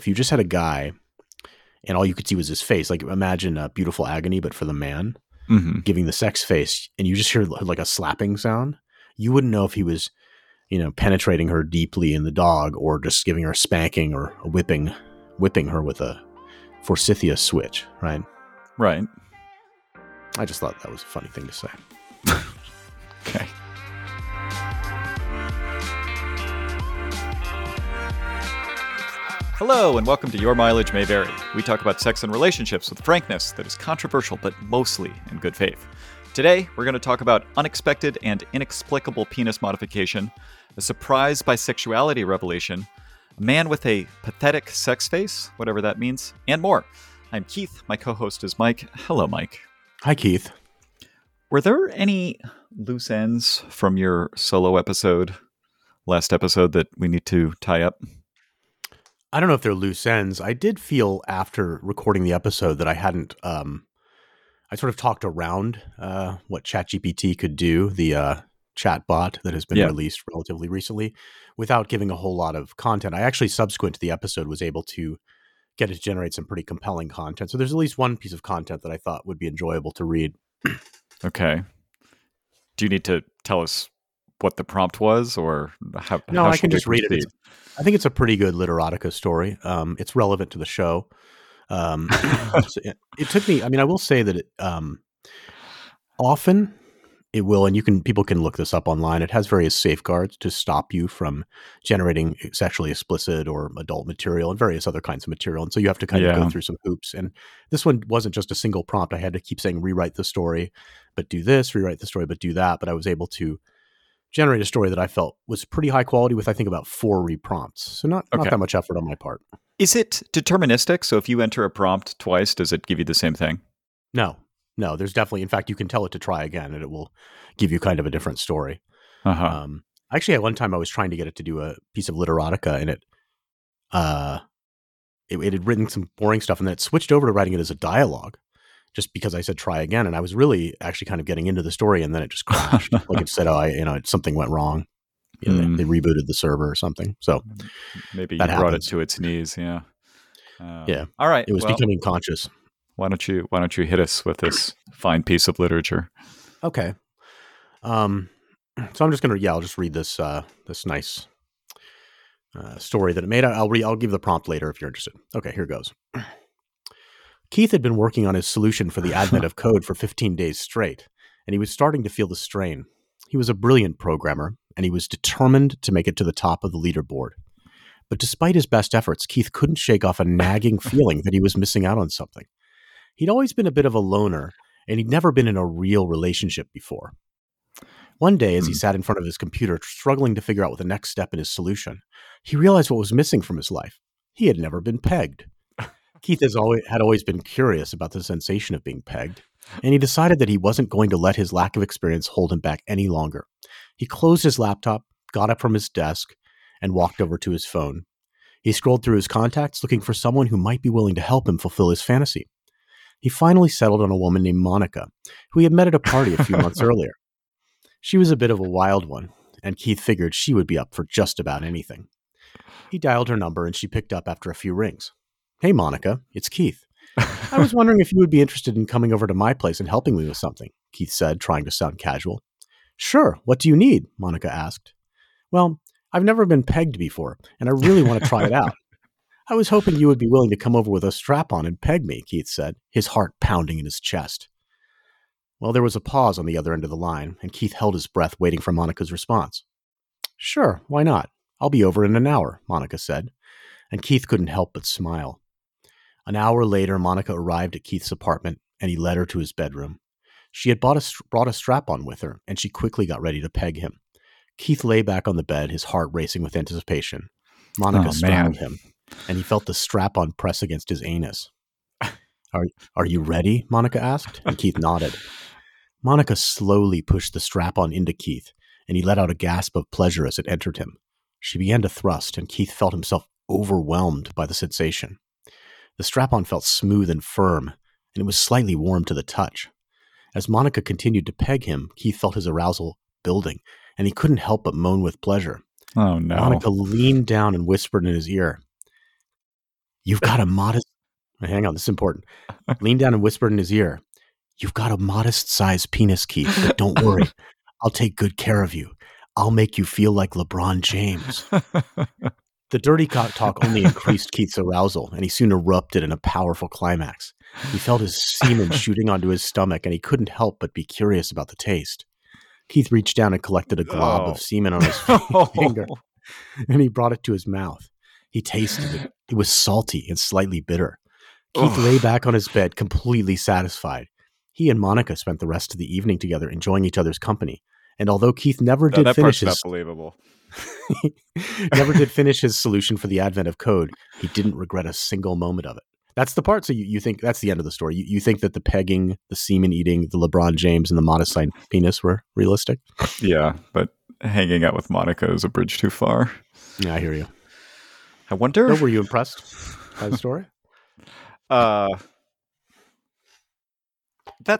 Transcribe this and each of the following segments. if you just had a guy and all you could see was his face, like imagine a Beautiful Agony, but for the man giving the sex face, and you just hear like a slapping sound, you wouldn't know if he was, you know, penetrating her deeply in the dog or just giving her a spanking or a whipping her with a Forsythia switch, right? Right. I just thought that was a funny thing to say. Okay. Hello, and welcome to Your Mileage May Vary. We talk about sex and relationships with frankness that is controversial, but mostly in good faith. Today, we're going to talk about unexpected and inexplicable penis modification, a surprise bisexuality revelation, a man with a pathetic sex face, whatever that means, and more. I'm Keith. My co-host is Mike. Hello, Mike. Hi, Keith. Were there any loose ends from your solo episode, last episode, that we need to tie up? I don't know if they're loose ends. I did feel after recording the episode that I hadn't, I sort of talked around what ChatGPT could do, the chat bot that has been released relatively recently, without giving a whole lot of content. I actually, subsequent to the episode, was able to get it to generate some pretty compelling content. So there's at least one piece of content that I thought would be enjoyable to read. Okay. Do you need to tell us what the prompt was, or how? No, I can just read it. I think it's a pretty good literotica story. It's relevant to the show. So it took me, I mean, I will say that often it will, and people can look this up online. It has various safeguards to stop you from generating sexually explicit or adult material and various other kinds of material. And so you have to kind of go through some hoops. And this one wasn't just a single prompt. I had to keep saying, rewrite the story, but do this, rewrite the story, but do that. But I was able to generate a story that I felt was pretty high quality with, I think, about 4 reprompts. So not that much effort on my part. Is it deterministic? So if you enter a prompt twice, does it give you the same thing? No, there's definitely, in fact, you can tell it to try again and it will give you kind of a different story. Uh-huh. Actually, at one time I was trying to get it to do a piece of literotica, and it had written some boring stuff, and then it switched over to writing it as a dialogue, just because I said try again, and I was really actually kind of getting into the story, and then it just crashed. Like it said, something went wrong. You know, they rebooted the server or something. So maybe you brought it to its knees. Yeah. All right. It was becoming conscious. Why don't you hit us with this fine piece of literature? Okay. So I'm just gonna I'll just read this this nice story that it made. I'll give the prompt later if you're interested. Okay, here goes. Keith had been working on his solution for the Advent of Code for 15 days straight, and he was starting to feel the strain. He was a brilliant programmer, and he was determined to make it to the top of the leaderboard. But despite his best efforts, Keith couldn't shake off a nagging feeling that he was missing out on something. He'd always been a bit of a loner, and he'd never been in a real relationship before. One day, as he sat in front of his computer, struggling to figure out what the next step in his solution, he realized what was missing from his life. He had never been pegged. Keith had always been curious about the sensation of being pegged, and he decided that he wasn't going to let his lack of experience hold him back any longer. He closed his laptop, got up from his desk, and walked over to his phone. He scrolled through his contacts, looking for someone who might be willing to help him fulfill his fantasy. He finally settled on a woman named Monica, who he had met at a party a few months earlier. She was a bit of a wild one, and Keith figured she would be up for just about anything. He dialed her number, and she picked up after a few rings. Hey, Monica, it's Keith. I was wondering if you would be interested in coming over to my place and helping me with something, Keith said, trying to sound casual. Sure, what do you need? Monica asked. Well, I've never been pegged before, and I really want to try it out. I was hoping you would be willing to come over with a strap-on and peg me, Keith said, his heart pounding in his chest. Well, there was a pause on the other end of the line, and Keith held his breath waiting for Monica's response. Sure, why not? I'll be over in an hour, Monica said, and Keith couldn't help but smile. An hour later, Monica arrived at Keith's apartment, and he led her to his bedroom. She had brought a strap-on with her, and she quickly got ready to peg him. Keith lay back on the bed, his heart racing with anticipation. Monica straddled him, and he felt the strap-on press against his anus. Are you ready? Monica asked, and Keith nodded. Monica slowly pushed the strap-on into Keith, and he let out a gasp of pleasure as it entered him. She began to thrust, and Keith felt himself overwhelmed by the sensation. The strap-on felt smooth and firm, and it was slightly warm to the touch. As Monica continued to peg him, Keith felt his arousal building, and he couldn't help but moan with pleasure. Oh, no. Monica leaned down and whispered in his ear, You've got a modest, hang on, this is important. Leaned down and whispered in his ear, "You've got a modest sized penis, Keith, but don't worry. I'll take good care of you. I'll make you feel like LeBron James." The dirty talk only increased Keith's arousal, and he soon erupted in a powerful climax. He felt his semen shooting onto his stomach, and he couldn't help but be curious about the taste. Keith reached down and collected a glob of semen on his finger, and he brought it to his mouth. He tasted it. It was salty and slightly bitter. Keith lay back on his bed, completely satisfied. He and Monica spent the rest of the evening together, enjoying each other's company. And although Keith never did finish his solution for the advent of code, he didn't regret a single moment of it. That's the part. So you think that's the end of the story. You think that the pegging, the semen eating, the LeBron James, and the modest sized penis were realistic? Yeah, but hanging out with Monica is a bridge too far. Yeah, I hear you. I wonder. Were you impressed by the story? That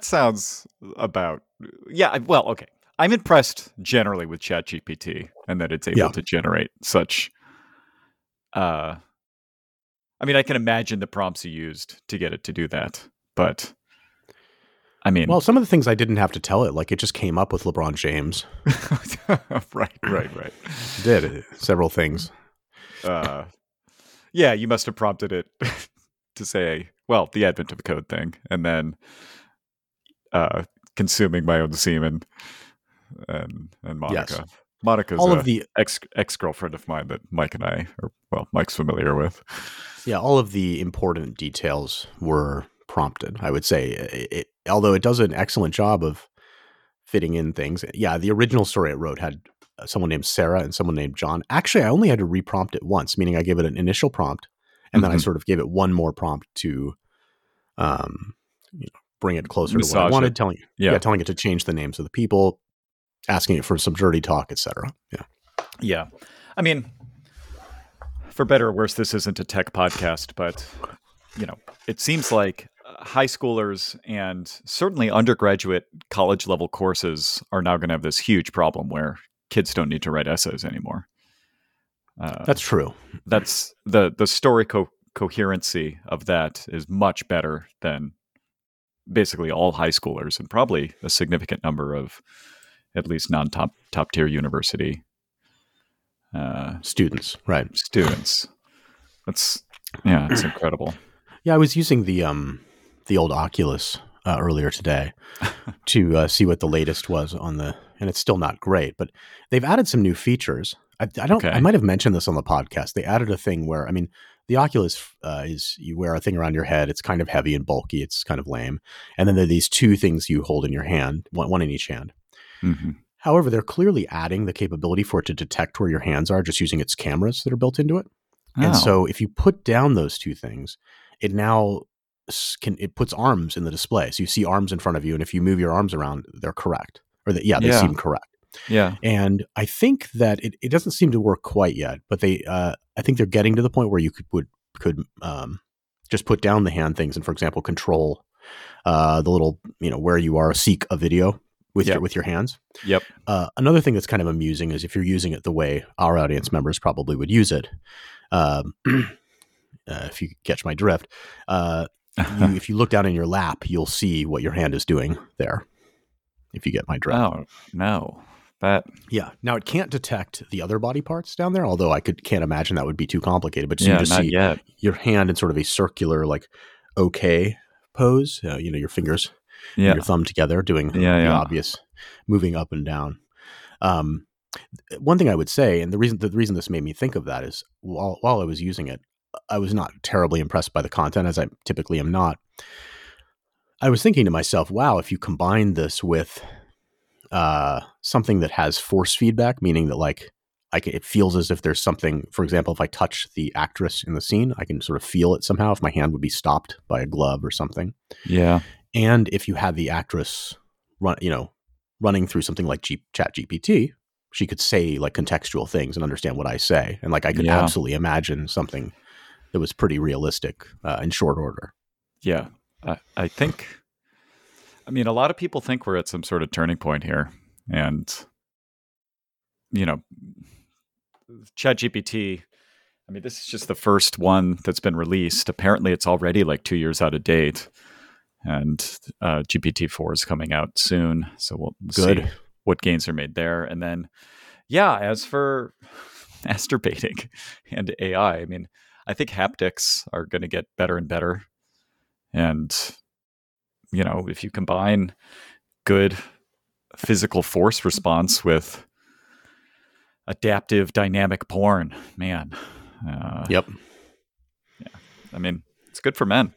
sounds about. Yeah. Well, okay. I'm impressed generally with ChatGPT and that it's able to generate such. I mean, I can imagine the prompts you used to get it to do that, but I mean, well, some of the things I didn't have to tell it, like it just came up with LeBron James. right. It did several things. Yeah, you must have prompted it to say, well, the advent of code thing, and then consuming my own semen. And Monica. Yes. Monica's ex-girlfriend of mine that Mike and I are, well, Mike's familiar with. Yeah, all of the important details were prompted, I would say. It, although it does an excellent job of fitting in things. Yeah, the original story I wrote had someone named Sarah and someone named John. Actually, I only had to reprompt it once, meaning I gave it an initial prompt, and then I sort of gave it one more prompt to bring it closer to what I wanted, telling it to change the names of the people, asking it for some dirty talk, etc. Yeah. Yeah. I mean, for better or worse, this isn't a tech podcast, but, it seems like high schoolers and certainly undergraduate college level courses are now going to have this huge problem where kids don't need to write essays anymore. That's true. That's the story coherency of that is much better than basically all high schoolers and probably a significant number of at least non-top tier university students, right? Students. It's incredible. Yeah, I was using the old Oculus earlier today to see what the latest was on and it's still not great, but they've added some new features. I might have mentioned this on the podcast. They added a thing where, I mean, the Oculus is you wear a thing around your head. It's kind of heavy and bulky. It's kind of lame. And then there are these two things you hold in your hand, one in each hand. Mm-hmm. However, they're clearly adding the capability for it to detect where your hands are just using its cameras that are built into it. Oh. And so if you put down those two things, it now puts arms in the display. So you see arms in front of you, and if you move your arms around, they're correct. Or they seem correct. Yeah. And I think that it doesn't seem to work quite yet, but they I think they're getting to the point where you could just put down the hand things and, for example, control the little, where you are, seek a video with your hands. Yep. Another thing that's kind of amusing is if you're using it the way our audience members probably would use it, if you catch my drift, if you look down in your lap, you'll see what your hand is doing there. If you get my drift. Oh, no. That. Yeah. Now it can't detect the other body parts down there, although I can't imagine that would be too complicated, but you just see your hand in sort of a circular, like, okay pose, your fingers. Yeah. Your thumb together doing the obvious moving up and down. One thing I would say, and the reason this made me think of that is while I was using it, I was not terribly impressed by the content, as I typically am not. I was thinking to myself, wow, if you combine this with something that has force feedback, meaning that like it feels as if there's something, for example, if I touch the actress in the scene, I can sort of feel it somehow if my hand would be stopped by a glove or something. Yeah. And if you had the actress running through something like ChatGPT, she could say like contextual things and understand what I say. And like I could absolutely imagine something that was pretty realistic in short order. Yeah. I think, a lot of people think we're at some sort of turning point here. And, ChatGPT I mean, this is just the first one that's been released. Apparently, it's already like 2 years out of date. And GPT-4 is coming out soon. So we'll see what gains are made there. And then, yeah, as for masturbating and AI, I mean, I think haptics are going to get better and better. And, you know, if you combine good physical force response with adaptive dynamic porn, man. Yep. Yeah. I mean, it's good for men.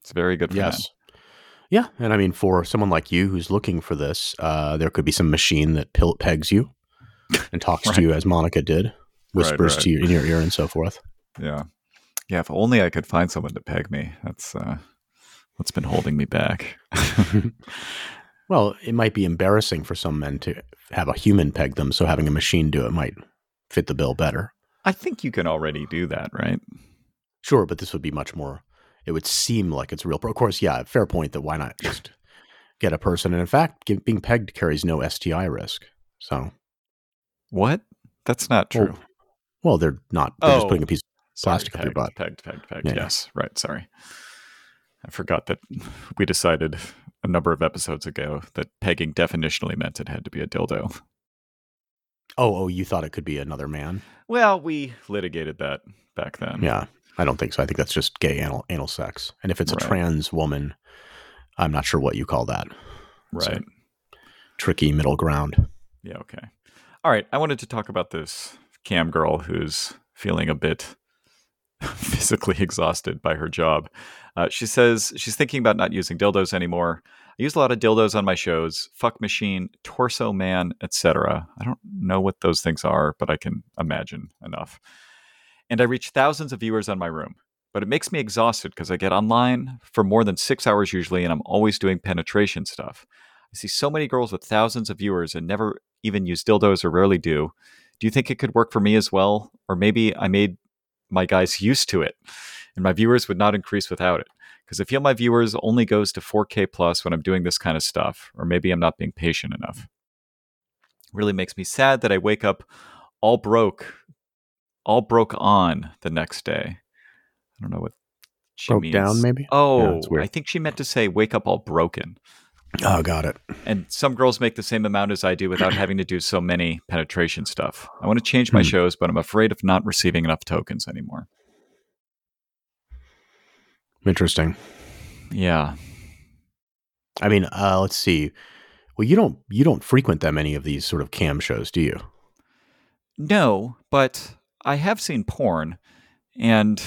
It's very good for men. Yeah. And I mean, for someone like you who's looking for this, there could be some machine that pegs you and talks to you as Monica did, whispers to you in your ear and so forth. Yeah. Yeah. If only I could find someone to peg me. That's what's been holding me back. Well, it might be embarrassing for some men to have a human peg them. So having a machine do it might fit the bill better. I think you can already do that, right? Sure. But this would be much more. It would seem like it's real. Of course, yeah, fair point that why not just get a person? And in fact, being pegged carries no STI risk. So. What? That's not true. Well they're not. They're just putting a piece of plastic up your butt. Pegged. Yeah. Yes. Right. Sorry. I forgot that we decided a number of episodes ago that pegging definitionally meant it had to be a dildo. Oh, you thought it could be another man? Well, we litigated that back then. Yeah. I don't think so. I think that's just gay anal sex. And if it's a trans woman, I'm not sure what you call that. Right. Tricky middle ground. Yeah. Okay. All right. I wanted to talk about this cam girl who's feeling a bit physically exhausted by her job. She says she's thinking about not using dildos anymore. I use a lot of dildos on my shows. Fuck machine, torso man, etc. I don't know what those things are, but I can imagine enough. And I reach thousands of viewers on my room. But it makes me exhausted because I get online for more than 6 hours usually, and I'm always doing penetration stuff. I see so many girls with thousands of viewers and never even use dildos or rarely do. Do you think it could work for me as well? Or maybe I made my guys used to it and my viewers would not increase without it. Because I feel my viewers only goes to 4K plus when I'm doing this kind of stuff. Or maybe I'm not being patient enough. It really makes me sad that I wake up all broke on the next day. I don't know what she means. Broke down, maybe? Oh, yeah, I think she meant to say wake up all broken. Oh, got it. And some girls make the same amount as I do without having to do so many penetration stuff. I want to change my shows, but I'm afraid of not receiving enough tokens anymore. Interesting. Yeah. I mean, let's see. Well, you don't frequent that many of these sort of cam shows, do you? No, but I have seen porn, and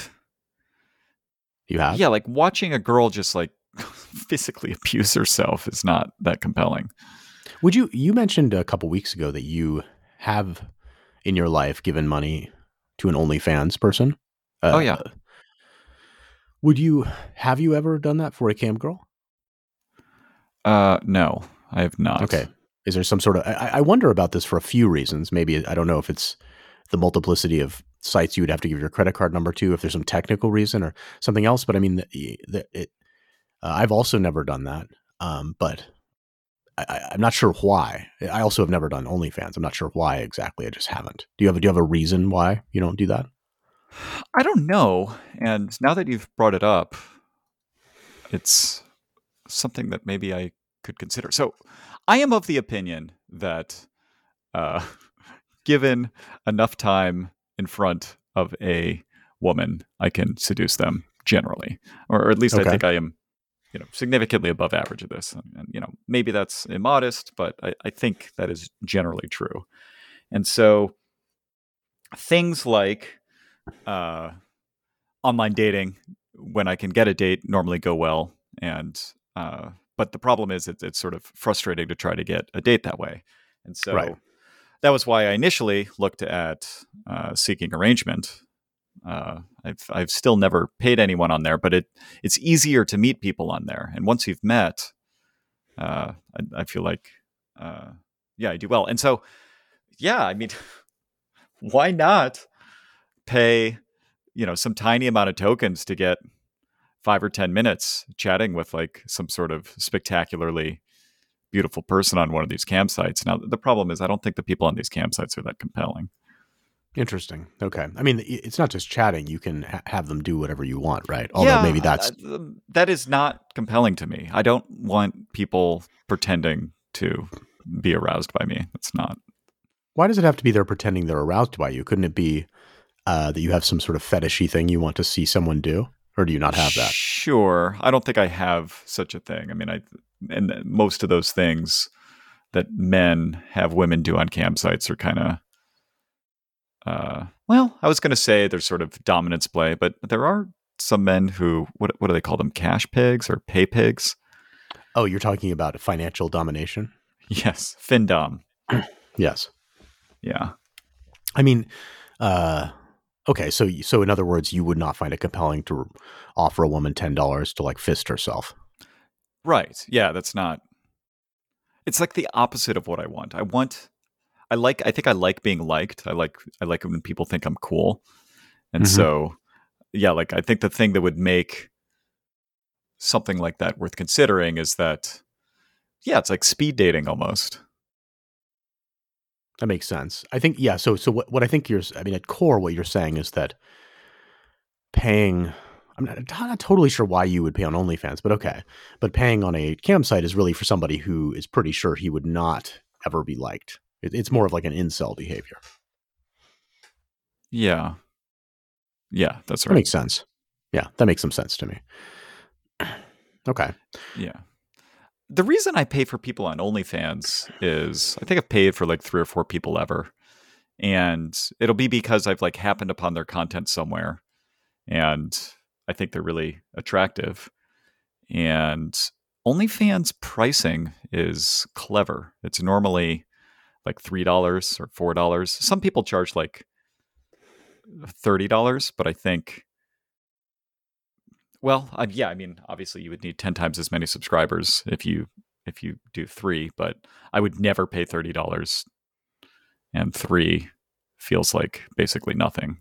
you have? Yeah, like watching a girl just like physically abuse herself is not that compelling. Would you mentioned a couple weeks ago that you have in your life given money to an OnlyFans person? Oh yeah. Have you ever done that for a cam girl? No, I have not. Okay. Is there some sort of, I wonder about this for a few reasons. Maybe, I don't know if it's the multiplicity of sites you would have to give your credit card number to, if there's some technical reason or something else. But I mean, I've also never done that, but I'm not sure why. I also have never done OnlyFans. I'm not sure why exactly. I just haven't. Do you have a reason why you don't do that? I don't know. And now that you've brought it up, it's something that maybe I could consider. So I am of the opinion that given enough time in front of a woman, I can seduce them generally, or at least I think I am, significantly above average at this. And maybe that's immodest, but I think that is generally true. And so things like online dating, when I can get a date, normally go well. And but the problem is it's sort of frustrating to try to get a date that way. And so that was why I initially looked at Seeking Arrangement. I've still never paid anyone on there, but it's easier to meet people on there. And once you've met, I feel like, I do well. And so, why not pay, some tiny amount of tokens to get 5 or 10 minutes chatting with like some sort of spectacularly beautiful person on one of these campsites. Now, the problem is I don't think the people on these campsites are that compelling. Interesting. Okay. I mean, it's not just chatting. You can have them do whatever you want, right? Although maybe that's... that is not compelling to me. I don't want people pretending to be aroused by me. It's not... Why does it have to be they're pretending they're aroused by you? Couldn't it be that you have some sort of fetishy thing you want to see someone do? Or do you not have that? Sure. I don't think I have such a thing. I mean, and most of those things that men have women do on campsites are kind of... well, I was going to say there's sort of dominance play, but there are some men who, what do they call them? Cash pigs or pay pigs? Oh, you're talking about financial domination? Yes. Findom. Yes. Yeah. I mean, okay. So in other words, you would not find it compelling to offer a woman $10 to like fist herself. Right. Yeah. That's not, it's like the opposite of what I want. I think I like being liked. I like it when people think I'm cool. And so, yeah, like I think the thing that would make something like that worth considering is that, yeah, it's like speed dating almost. That makes sense. I think, yeah. So what I think at core, what you're saying is that I'm not totally sure why you would pay on OnlyFans, but okay. But paying on a campsite is really for somebody who is pretty sure he would not ever be liked. It's more of like an incel behavior. Yeah. Yeah, that's right. That makes sense. Yeah, that makes some sense to me. Okay. Yeah. The reason I pay for people on OnlyFans is I think I've paid for like 3 or 4 people ever. And it'll be because I've like happened upon their content somewhere. And I think they're really attractive. And OnlyFans pricing is clever. It's normally... like $3 or $4. Some people charge like $30, but I think, well, yeah, I mean, obviously you would need 10 times as many subscribers if you do 3, but I would never pay $30, and 3 feels like basically nothing.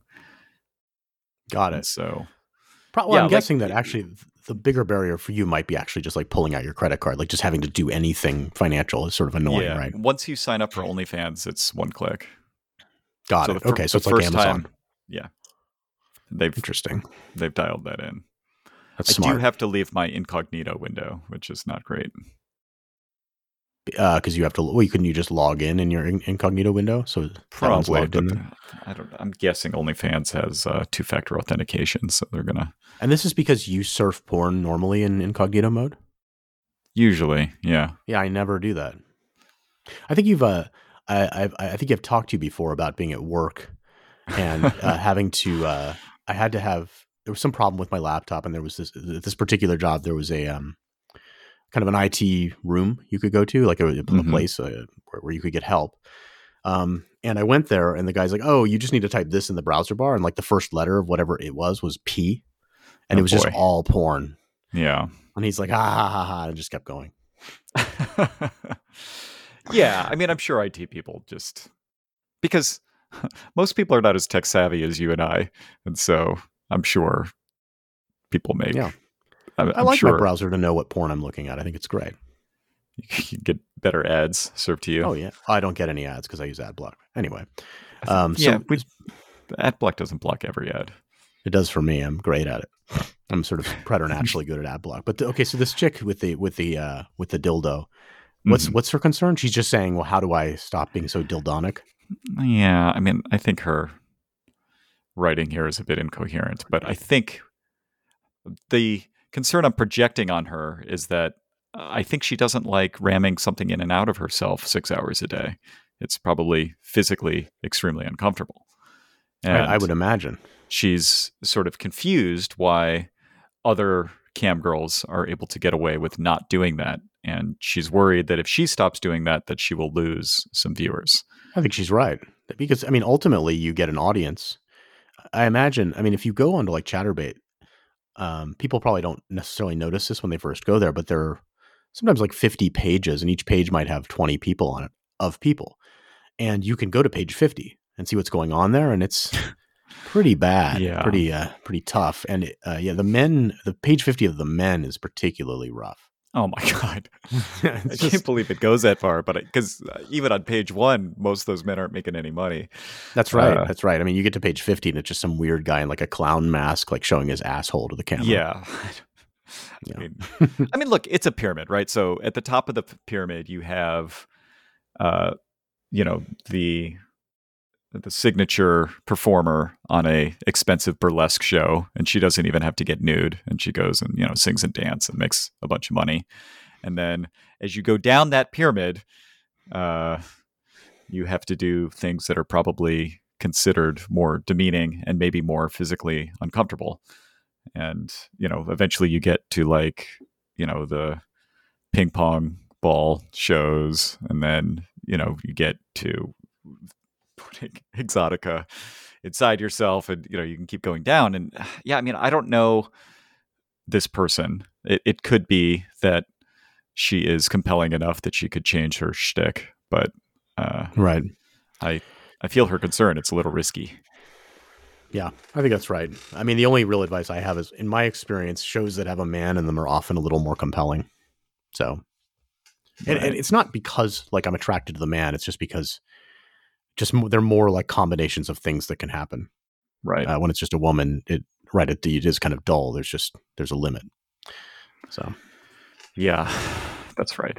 Got it. And so I'm guessing that actually the bigger barrier for you might be actually just like pulling out your credit card, like just having to do anything financial is sort of annoying, right? Once you sign up for OnlyFans, it's one click. Got it. Okay. So it's like Amazon. Yeah. They've dialed that in. That's smart. I do have to leave my incognito window, which is not great. Because you have to, couldn't you just log in your incognito window? So probably, logged in there? I don't know. I'm guessing OnlyFans has two-factor authentication, so they're gonna. And this is because you surf porn normally in incognito mode. Usually, yeah. Yeah, I never do that. I think you've, I think I've talked to you before about being at work and having to. I had to have. There was some problem with my laptop, and there was this particular job. There was a kind of an IT room you could go to, like a place where you could get help. And I went there and the guy's like, oh, you just need to type this in the browser bar. And like the first letter of whatever it was P, and it was just all porn. Yeah. And he's like, and just kept going. Yeah. I mean, I'm sure IT people just, because most people are not as tech savvy as you and I. And so I'm sure people make my browser to know what porn I'm looking at. I think it's great. You get better ads served to you. Oh, yeah. I don't get any ads because I use AdBlock. Anyway. AdBlock doesn't block every ad. It does for me. I'm great at it. I'm sort of preternaturally good at AdBlock. But okay, so this chick with the dildo, what's her concern? She's just saying, well, how do I stop being so dildonic? Yeah. I mean, I think her writing here is a bit incoherent, but I think the concern I'm projecting on her is that I think she doesn't like ramming something in and out of herself 6 hours a day. It's probably physically extremely uncomfortable. And I would imagine. She's sort of confused why other cam girls are able to get away with not doing that. And she's worried that if she stops doing that, that she will lose some viewers. I think she's right. Because, I mean, ultimately you get an audience. I imagine, I mean, if you go onto like Chaturbate, people probably don't necessarily notice this when they first go there, but there are sometimes like 50 pages and each page might have 20 people on it and you can go to page 50 and see what's going on there. And it's pretty bad, pretty tough. And the page 50 of the men is particularly rough. Oh my God. I can't believe it goes that far. But because even on page one, most of those men aren't making any money. That's right. That's right. I mean, you get to page 50 and it's just some weird guy in like a clown mask, like showing his asshole to the camera. Yeah. Yeah. I mean, look, it's a pyramid, right? So at the top of the pyramid, you have, the signature performer on a expensive burlesque show, and she doesn't even have to get nude, and she goes and sings and dances and makes a bunch of money. And then as you go down that pyramid, you have to do things that are probably considered more demeaning and maybe more physically uncomfortable. And eventually you get to the ping pong ball shows, and then you get to exotica inside yourself, and you can keep going down. And yeah, I mean, I don't know this person. It could be that she is compelling enough that she could change her shtick, but right, I feel her concern. It's a little risky. Yeah, I think that's right. I mean, the only real advice I have is, in my experience, shows that have a man in them are often a little more compelling. So, and it's not because I'm attracted to the man. It's just because they're more like combinations of things that can happen. Right. When it's just a woman, it is kind of dull. There's a limit. So. Yeah, that's right.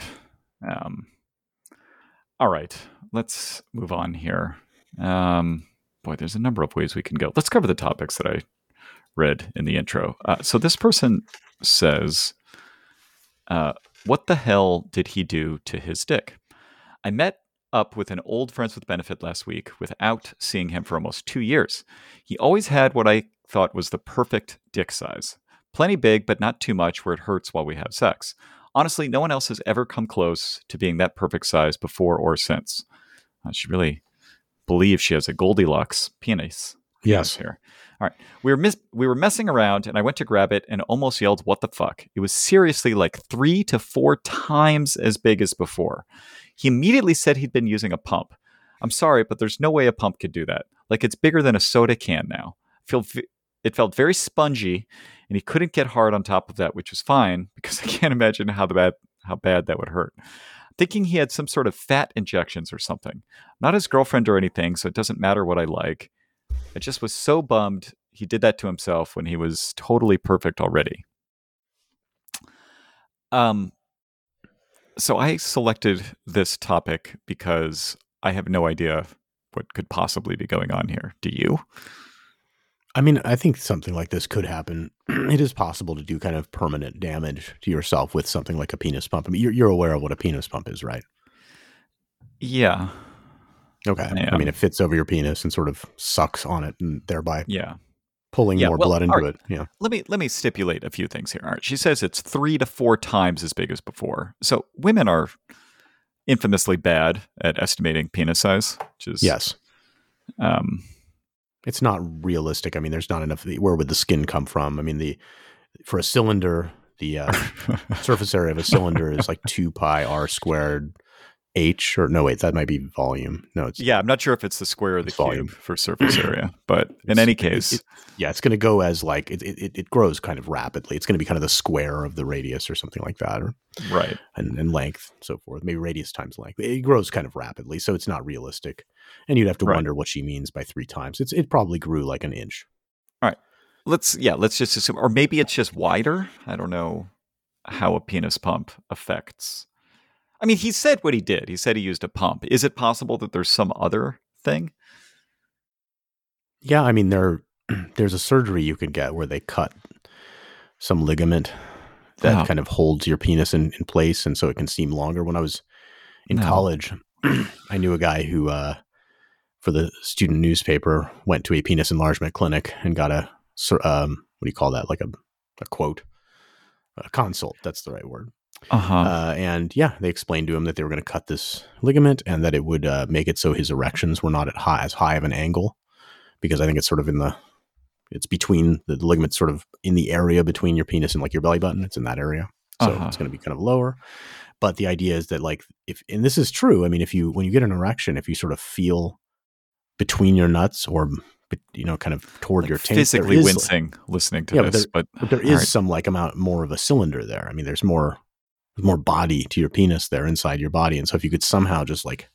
All right, let's move on here. Boy, there's a number of ways we can go. Let's cover the topics that I read in the intro. So this person says, what the hell did he do to his dick? I met up with an old Friends with Benefit last week without seeing him for almost 2 years. He always had what I thought was the perfect dick size. Plenty big, but not too much where it hurts while we have sex. Honestly, no one else has ever come close to being that perfect size before or since. She really believes she has a Goldilocks penis. Yes. Here. All right. We were messing around, and I went to grab it and almost yelled, what the fuck? It was seriously 3 to 4 times as big as before. He immediately said he'd been using a pump. I'm sorry, but there's no way a pump could do that. It's bigger than a soda can now. It felt very spongy, and he couldn't get hard on top of that, which was fine, because I can't imagine how bad that would hurt. Thinking he had some sort of fat injections or something. Not his girlfriend or anything, so it doesn't matter what I like. I just was so bummed he did that to himself when he was totally perfect already. So I selected this topic because I have no idea what could possibly be going on here. Do you? I mean, I think something like this could happen. It is possible to do kind of permanent damage to yourself with something like a penis pump. I mean, you're aware of what a penis pump is, right? Yeah. Okay. Yeah. I mean, it fits over your penis and sort of sucks on it, and thereby pulling more blood into it. Yeah. Let me stipulate a few things here. All right. She says it's 3 to 4 times as big as before. So women are infamously bad at estimating penis size, which is it's not realistic. I mean, there's not enough. Where would the skin come from? I mean, for a cylinder, the surface area of a cylinder is 2 pi r squared h, or no, wait, that might be volume. No, it's I'm not sure if it's the square or the volume cube for surface area, but in any case, it's going to go as it grows kind of rapidly. It's going to be kind of the square of the radius or something like that, or, right? And length, and so forth. Maybe radius times length. It grows kind of rapidly, so it's not realistic. And you'd have to wonder what she means by 3 times. It probably grew 1 inch. All right. Let's just assume, or maybe it's just wider. I don't know how a penis pump affects. I mean, he said what he did. He said he used a pump. Is it possible that there's some other thing? Yeah. I mean, there's a surgery you could get where they cut some ligament that kind of holds your penis in place. And so it can seem longer. When I was in college, I knew a guy who, for the student newspaper, went to a penis enlargement clinic and got a, what do you call that? Like a quote, a consult. That's the right word. Uh-huh. And they explained to him that they were going to cut this ligament and that it would make it so his erections were not as high of an angle, because I think it's sort of it's between the ligament, sort of in the area between your penis and your belly button. It's in that area. So it's going to be kind of lower. But the idea is that and this is true. I mean, when you get an erection, if you sort of feel between your nuts or, kind of toward your taint, physically listening to this, but there is some amount more of a cylinder there. I mean, there's more There's more body to your penis there inside your body. And so if you could somehow just like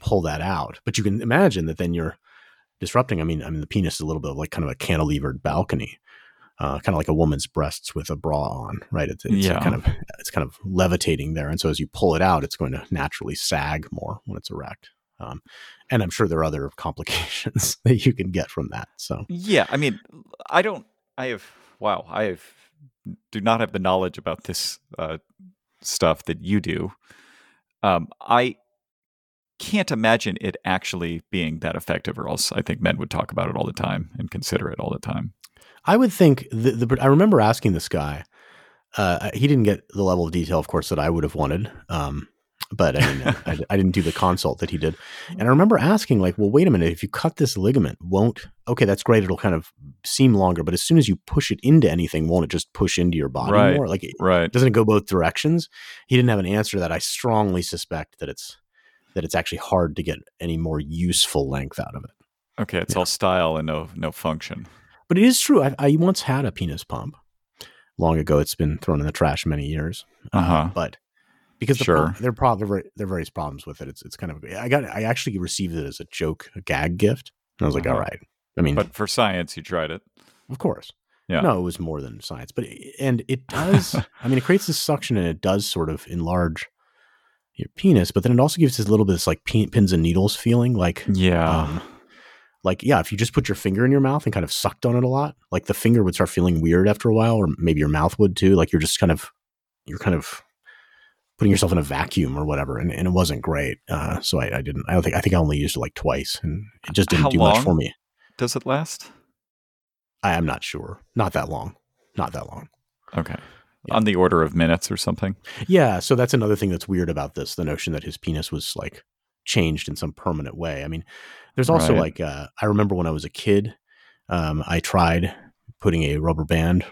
pull that out, but you can imagine that then you're disrupting. I mean, the penis is a little bit of like kind of a cantilevered balcony, kind of like a woman's breasts with a bra on, right? It's kind of levitating there. And so as you pull it out, it's going to naturally sag more when it's erect. And I'm sure there are other complications that you can get from that. So, yeah, I mean, I do not have the knowledge about this stuff that you do. I can't imagine it actually being that effective, or else I think men would talk about it all the time and consider it all the time. I would think I remember asking this guy, he didn't get the level of detail, of course, that I would have wanted. But I mean, I didn't do the consult that he did. And I remember asking like, well, wait a minute, if you cut this ligament, okay, that's great. It'll kind of seem longer, but as soon as you push it into anything, won't it just push into your body more? Like, doesn't it go both directions? He didn't have an answer to that. I strongly suspect that it's actually hard to get any more useful length out of it. Okay. It's all style and no function. But it is true. I once had a penis pump long ago. It's been thrown in the trash many years, but because there are various problems with it. It's kind of, I actually received it as a joke, a gag gift. And I was like, all right. I mean, but for science, you tried it. Of course. Yeah. No, it was more than science, and it does, I mean, it creates this suction and it does sort of enlarge your penis, but then it also gives this little bit of this like pins and needles feeling if you just put your finger in your mouth and kind of sucked on it a lot, like the finger would start feeling weird after a while, or maybe your mouth would too. Like you're kind of putting yourself in a vacuum or whatever. And it wasn't great. So I think I only used it like twice, and it just didn't do much for me. Does it last? I am not sure. Not that long. Okay. Yeah. On the order of minutes or something. Yeah. So that's another thing that's weird about this, the notion that his penis was like changed in some permanent way. I mean, there's also I remember when I was a kid, I tried putting a rubber band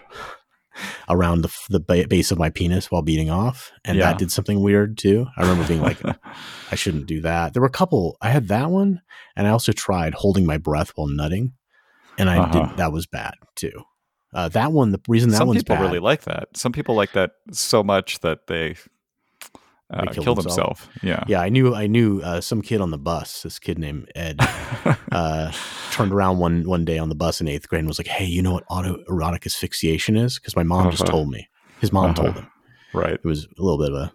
around the base of my penis while beating off, and that did something weird too. I remember being like, I shouldn't do that. There were a couple. I had that one, and I also tried holding my breath while nutting, and I did. That was bad too. That one, the reason that one's bad. Some people really like that. Some people like that so much that they kill themselves. Yeah. Yeah. I knew some kid on the bus, this kid named Ed, turned around one day on the bus in eighth grade and was like, hey, you know what autoerotic asphyxiation is? Because my mom just told me. His mom told him. Right. It was a little bit of a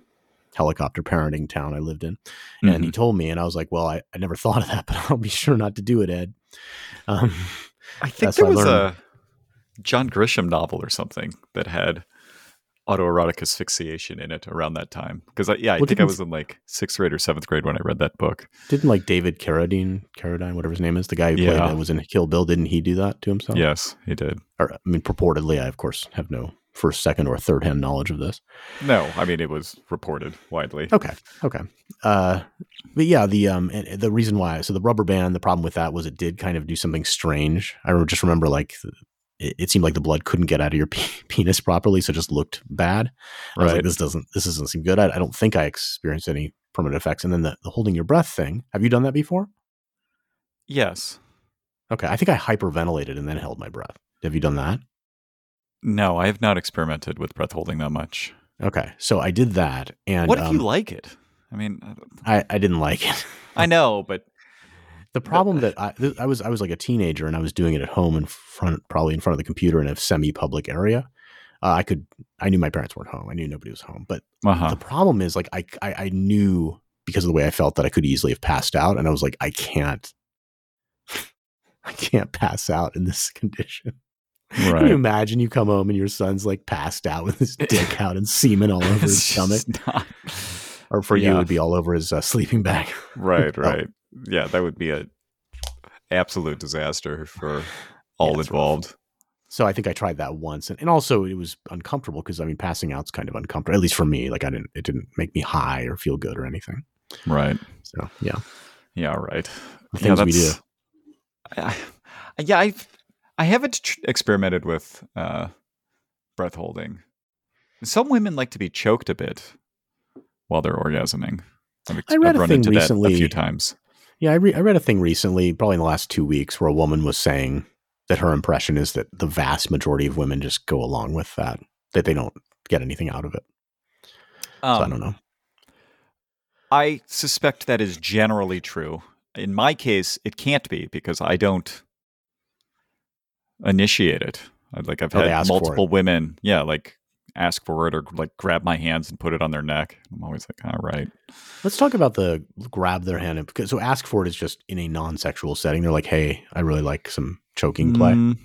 helicopter parenting town I lived in. And he told me, and I was like, well, I never thought of that, but I'll be sure not to do it, Ed. I think there was a John Grisham novel or something that had autoerotic asphyxiation in it around that time, because I think I was in like sixth grade or seventh grade when I read that book. Didn't like David Carradine, whatever his name is, the guy who played and was in Kill Bill, didn't he do that to himself? Yes, he did. Or, I mean, purportedly. I of course have no first, second, or third hand knowledge of this. No, I mean, it was reported widely. Okay. But yeah, the reason why, so the rubber band, the problem with that was it did kind of do something strange. I just remember like it seemed like the blood couldn't get out of your penis properly, so it just looked bad. I was like, this doesn't seem good. I don't think I experienced any permanent effects. And then the holding your breath thing. Have you done that before? Yes. Okay. I think I hyperventilated and then held my breath. Have you done that? No, I have not experimented with breath holding that much. Okay. So I did that. And what if you like it? I mean, I didn't like it. I know, but the problem that I was like a teenager and I was doing it at home in front of the computer in a semi-public area. I knew my parents weren't home. I knew nobody was home. But the problem is like I knew because of the way I felt that I could easily have passed out. And I was like, I can't pass out in this condition. Right. Can you imagine you come home and your son's like passed out with his dick out and semen all over his stomach? Or for you, it would be all over his sleeping bag. Right. Oh. Yeah, that would be an absolute disaster for all involved. Rough. So I think I tried that once, and also it was uncomfortable because I mean, passing out's kind of uncomfortable, at least for me. Like it didn't make me high or feel good or anything. Right. So yeah. Right. The things we do. I haven't experimented with breath holding. Some women like to be choked a bit while they're orgasming. I've run into that a few times. Yeah, I read a thing recently, probably in the last 2 weeks, where a woman was saying that her impression is that the vast majority of women just go along with that, that they don't get anything out of it. So I don't know. I suspect that is generally true. In my case, it can't be because I don't initiate it. Like I've had multiple women, ask for it or grab my hands and put it on their neck. I'm always like, all right. Let's talk about the grab their hand. So ask for it is just in a non-sexual setting. They're like, hey, I really like some choking play. What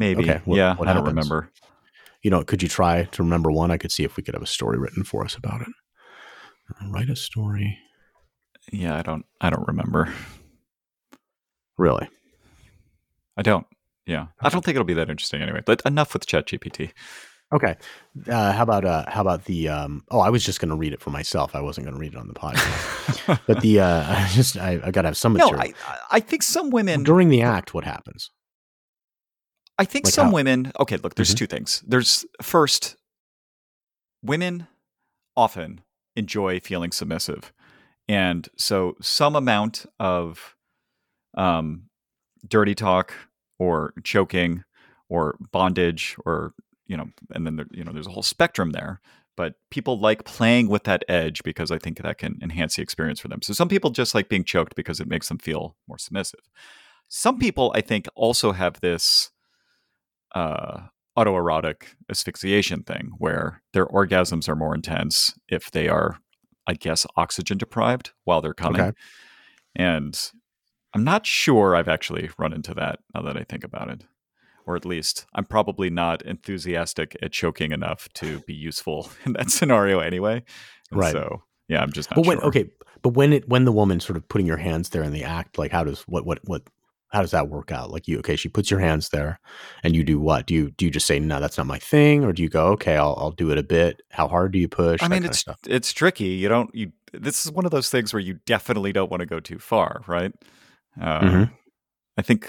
I don't remember. Could you try to remember one? I could see if we could have a story written for us about it. Write a story. Yeah, I don't remember. Really? I don't. Yeah. Okay. I don't think it'll be that interesting anyway. But enough with ChatGPT. Okay. How about I was just going to read it for myself. I wasn't going to read it on the podcast. But I got to have some material. No, I think some women during the act, what happens? I think women, okay, look, there's two things. There's first, women often enjoy feeling submissive. And so some amount of dirty talk or choking or bondage or, and then, there's a whole spectrum there. But people like playing with that edge because I think that can enhance the experience for them. So some people just like being choked because it makes them feel more submissive. Some people, I think, also have this autoerotic asphyxiation thing where their orgasms are more intense if they are, I guess, oxygen deprived while they're coming. Okay. And I'm not sure I've actually run into that now that I think about it, or at least I'm probably not enthusiastic at choking enough to be useful in that scenario anyway. And right. So yeah, I'm just not sure. Okay. But when the woman's sort of putting your hands there in the act, like how does, how does that work out? Like she puts your hands there and you do what? Do you just say, no, that's not my thing? Or do you go, okay, I'll do it a bit. How hard do you push? I mean, it's tricky. This is one of those things where you definitely don't want to go too far. Right. I think,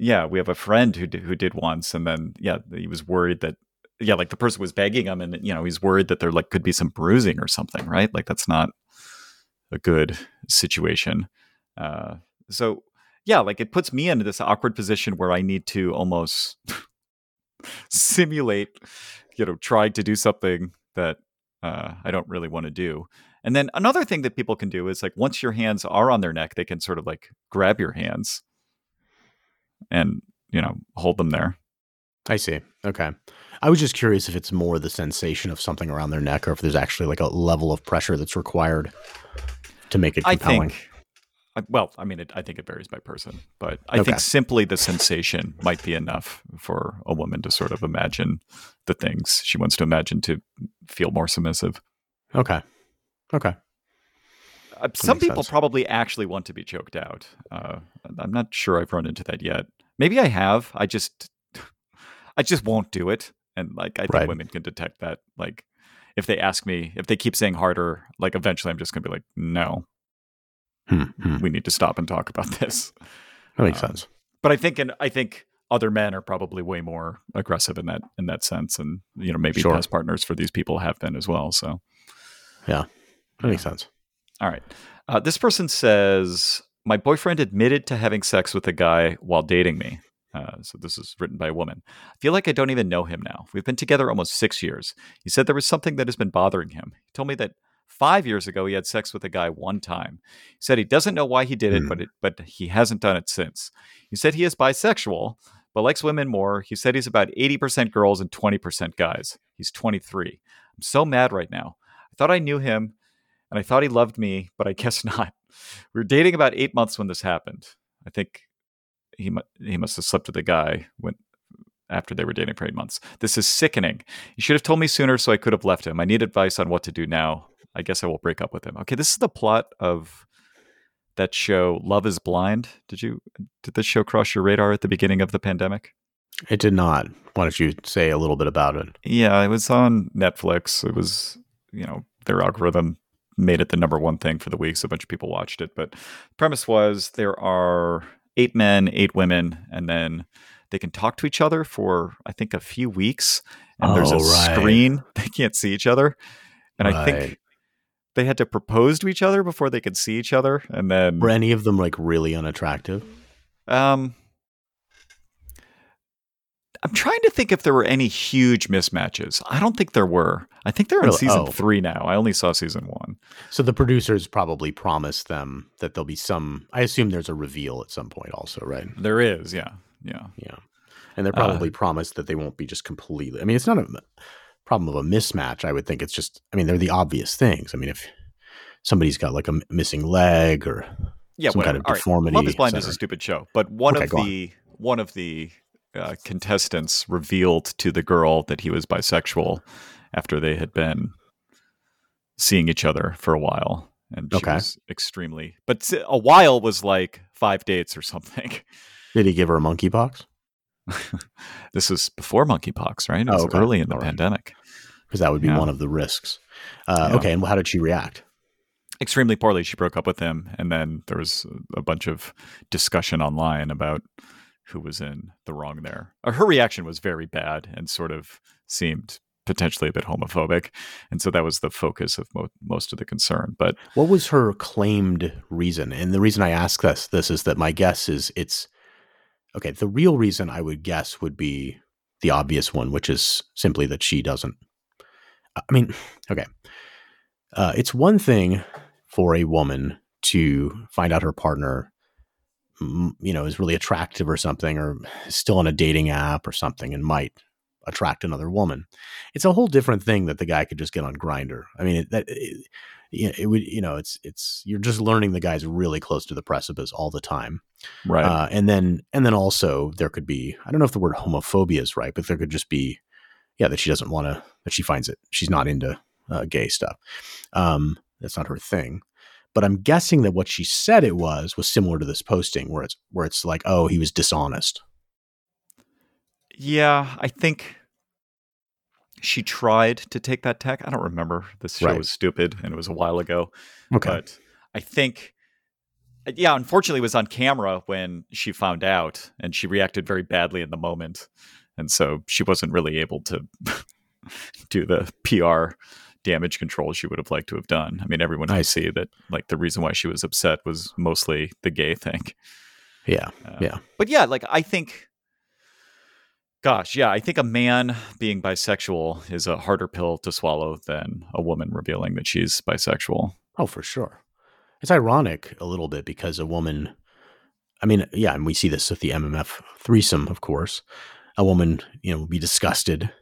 we have a friend who did once and then, he was worried that, the person was begging him and, he's worried that there could be some bruising or something. Right. Like that's not a good situation. It puts me into this awkward position where I need to almost simulate, trying to do something that I don't really want to do. And then another thing that people can do is once your hands are on their neck, they can sort of grab your hands and, hold them there. I see. Okay. I was just curious if it's more the sensation of something around their neck or if there's actually a level of pressure that's required to make it compelling. I think it varies by person, but I think simply the sensation might be enough for a woman to sort of imagine the things she wants to imagine to feel more submissive. Okay. Some people probably actually want to be choked out. I'm not sure I've run into that yet. Maybe I have. I just won't do it. And I think women can detect that. If they ask me, if they keep saying harder, eventually I'm just going to be like, no. We need to stop and talk about this. That makes sense. But I think other men are probably way more aggressive in that sense, and maybe past partners for these people have been as well. So, that makes sense. All right. This person says, "My boyfriend admitted to having sex with a guy while dating me." So this is written by a woman. I feel like I don't even know him now. We've been together almost 6 years. He said there was something that has been bothering him. He told me that 5 years ago, he had sex with a guy one time. He said he doesn't know why he did it, but he hasn't done it since. He said he is bisexual, but likes women more. He said he's about 80% girls and 20% guys. He's 23. I'm so mad right now. I thought I knew him, and I thought he loved me, but I guess not. We were dating about 8 months when this happened. I think he must have slept with a guy after they were dating for 8 months. This is sickening. You should have told me sooner so I could have left him. I need advice on what to do now. I guess I will break up with him. Okay, this is the plot of that show, Love is Blind. Did this show cross your radar at the beginning of the pandemic? It did not. Why don't you say a little bit about it? Yeah, it was on Netflix. It was, their algorithm made it the number one thing for the week, so a bunch of people watched it. But the premise was there are 8 men, 8 women, and then they can talk to each other for, I think, a few weeks. And there's a screen. They can't see each other. And I think they had to propose to each other before they could see each other. And then were any of them really unattractive? I'm trying to think if there were any huge mismatches. I don't think there were. I think they're in season 3 now. I only saw season 1. So the producers probably promised them that there'll be some, I assume there's a reveal at some point also, right? There is. Yeah. Yeah. Yeah. And they're probably promised that they won't be just completely, I mean, it's not a problem of a mismatch. I would think it's just, I mean, they're the obvious things. I mean, if somebody's got like a missing leg or some kind of deformity. Right. Love is Blind is a stupid show, but one of the contestants revealed to the girl that he was bisexual after they had been seeing each other for a while. And she was extremely, but a while was like 5 dates or something. Did he give her a monkeypox? This is before monkeypox, right? It was early in the pandemic. Because that would be one of the risks. Okay. And how did she react? Extremely poorly. She broke up with him. And then there was a bunch of discussion online about who was in the wrong there. Her reaction was very bad and sort of seemed potentially a bit homophobic. And so that was the focus of most of the concern. But what was her claimed reason? And the reason I ask this is that my guess is it's, okay, the real reason I would guess would be the obvious one, which is simply that she doesn't. I mean, okay. It's one thing for a woman to find out her partner, you know, is really attractive or something, or is still on a dating app or something and might attract another woman. It's a whole different thing that the guy could just get on Grindr. I mean, you're just learning the guy's really close to the precipice all the time. Right. And then also there could be, I don't know if the word homophobia is right, but there could just be, that she doesn't want to, that she finds it, she's not into gay stuff. That's not her thing. But I'm guessing that what she said it was similar to this posting where it's like, oh, he was dishonest. Yeah, I think she tried to take that tack. I don't remember. This show was stupid and it was a while ago. Okay. But I think, unfortunately it was on camera when she found out and she reacted very badly in the moment. And so she wasn't really able to do the PR damage control she would have liked to have done. I mean, everyone can see that like the reason why she was upset was mostly the gay thing. Yeah. But yeah, like I think, I think a man being bisexual is a harder pill to swallow than a woman revealing that she's bisexual. Oh, for sure. It's ironic a little bit because a woman, I mean, yeah, and we see this with the MMF threesome, of course. A woman, you know, will be disgusted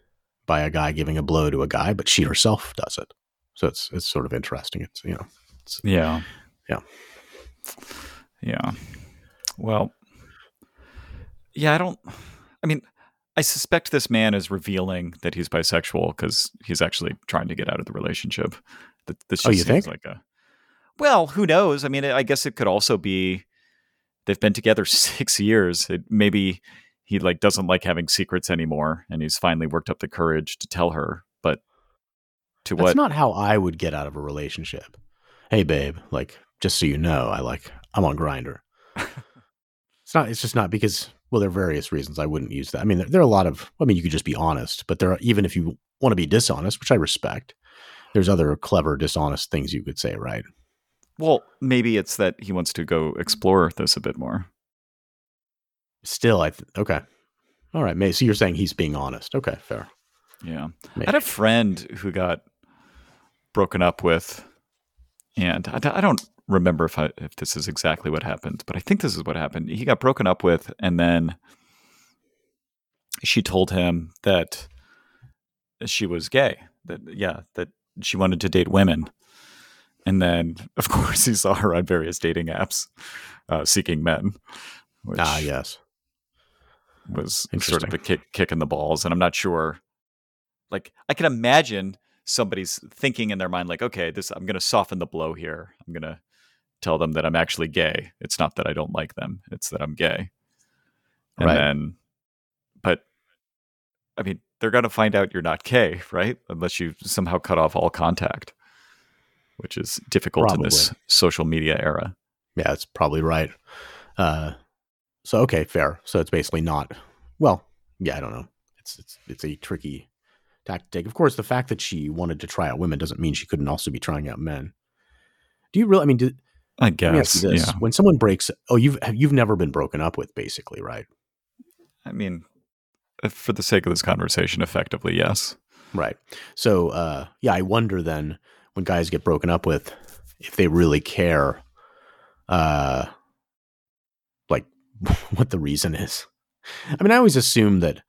by a guy giving a blow to a guy, but she herself does it. So it's sort of interesting. It's, you know. It's, Yeah. Well, I suspect this man is revealing that he's bisexual because he's actually trying to get out of the relationship. This just seems think? Like a... Well, who knows? I mean, I guess it could also be they've been together 6 years. Maybe he like doesn't like having secrets anymore, and he's finally worked up the courage to tell her. But that's not how I would get out of a relationship. Hey, babe, like just so you know, I'm on Grindr. It's just not because. Well, there are various reasons I wouldn't use that. I mean, there are a lot of, you could just be honest, but even if you want to be dishonest, which I respect, there's other clever, dishonest things you could say, right? Well, maybe it's that he wants to go explore this a bit more. Still, okay. All right. So you're saying he's being honest. Okay, fair. Yeah. Maybe. I had a friend who got broken up with, and I don't remember if this is exactly what happened, but I think this is what happened. He got broken up with, and then she told him that she was gay, that she wanted to date women. And then, of course, he saw her on various dating apps seeking men. Which yes. Was sort of a kick in the balls. And I'm not sure, like, I can imagine somebody's thinking in their mind, like, okay, this, I'm going to soften the blow here. I'm going to tell them that I'm actually gay. It's not that I don't like them. It's that I'm gay. And then they're going to find out you're not gay, right? Unless you somehow cut off all contact, which is difficult in this social media era. Yeah, that's probably right. So, okay, fair. So it's basically not, well, yeah, I don't know. It's a tricky tactic. Of course, the fact that she wanted to try out women doesn't mean she couldn't also be trying out men. Do you really? I mean, I guess when someone breaks, you've never been broken up with, basically, right? I mean, for the sake of this conversation, effectively, yes. Right. So, yeah, I wonder then when guys get broken up with, if they really care, like what the reason is. I mean, I always assume that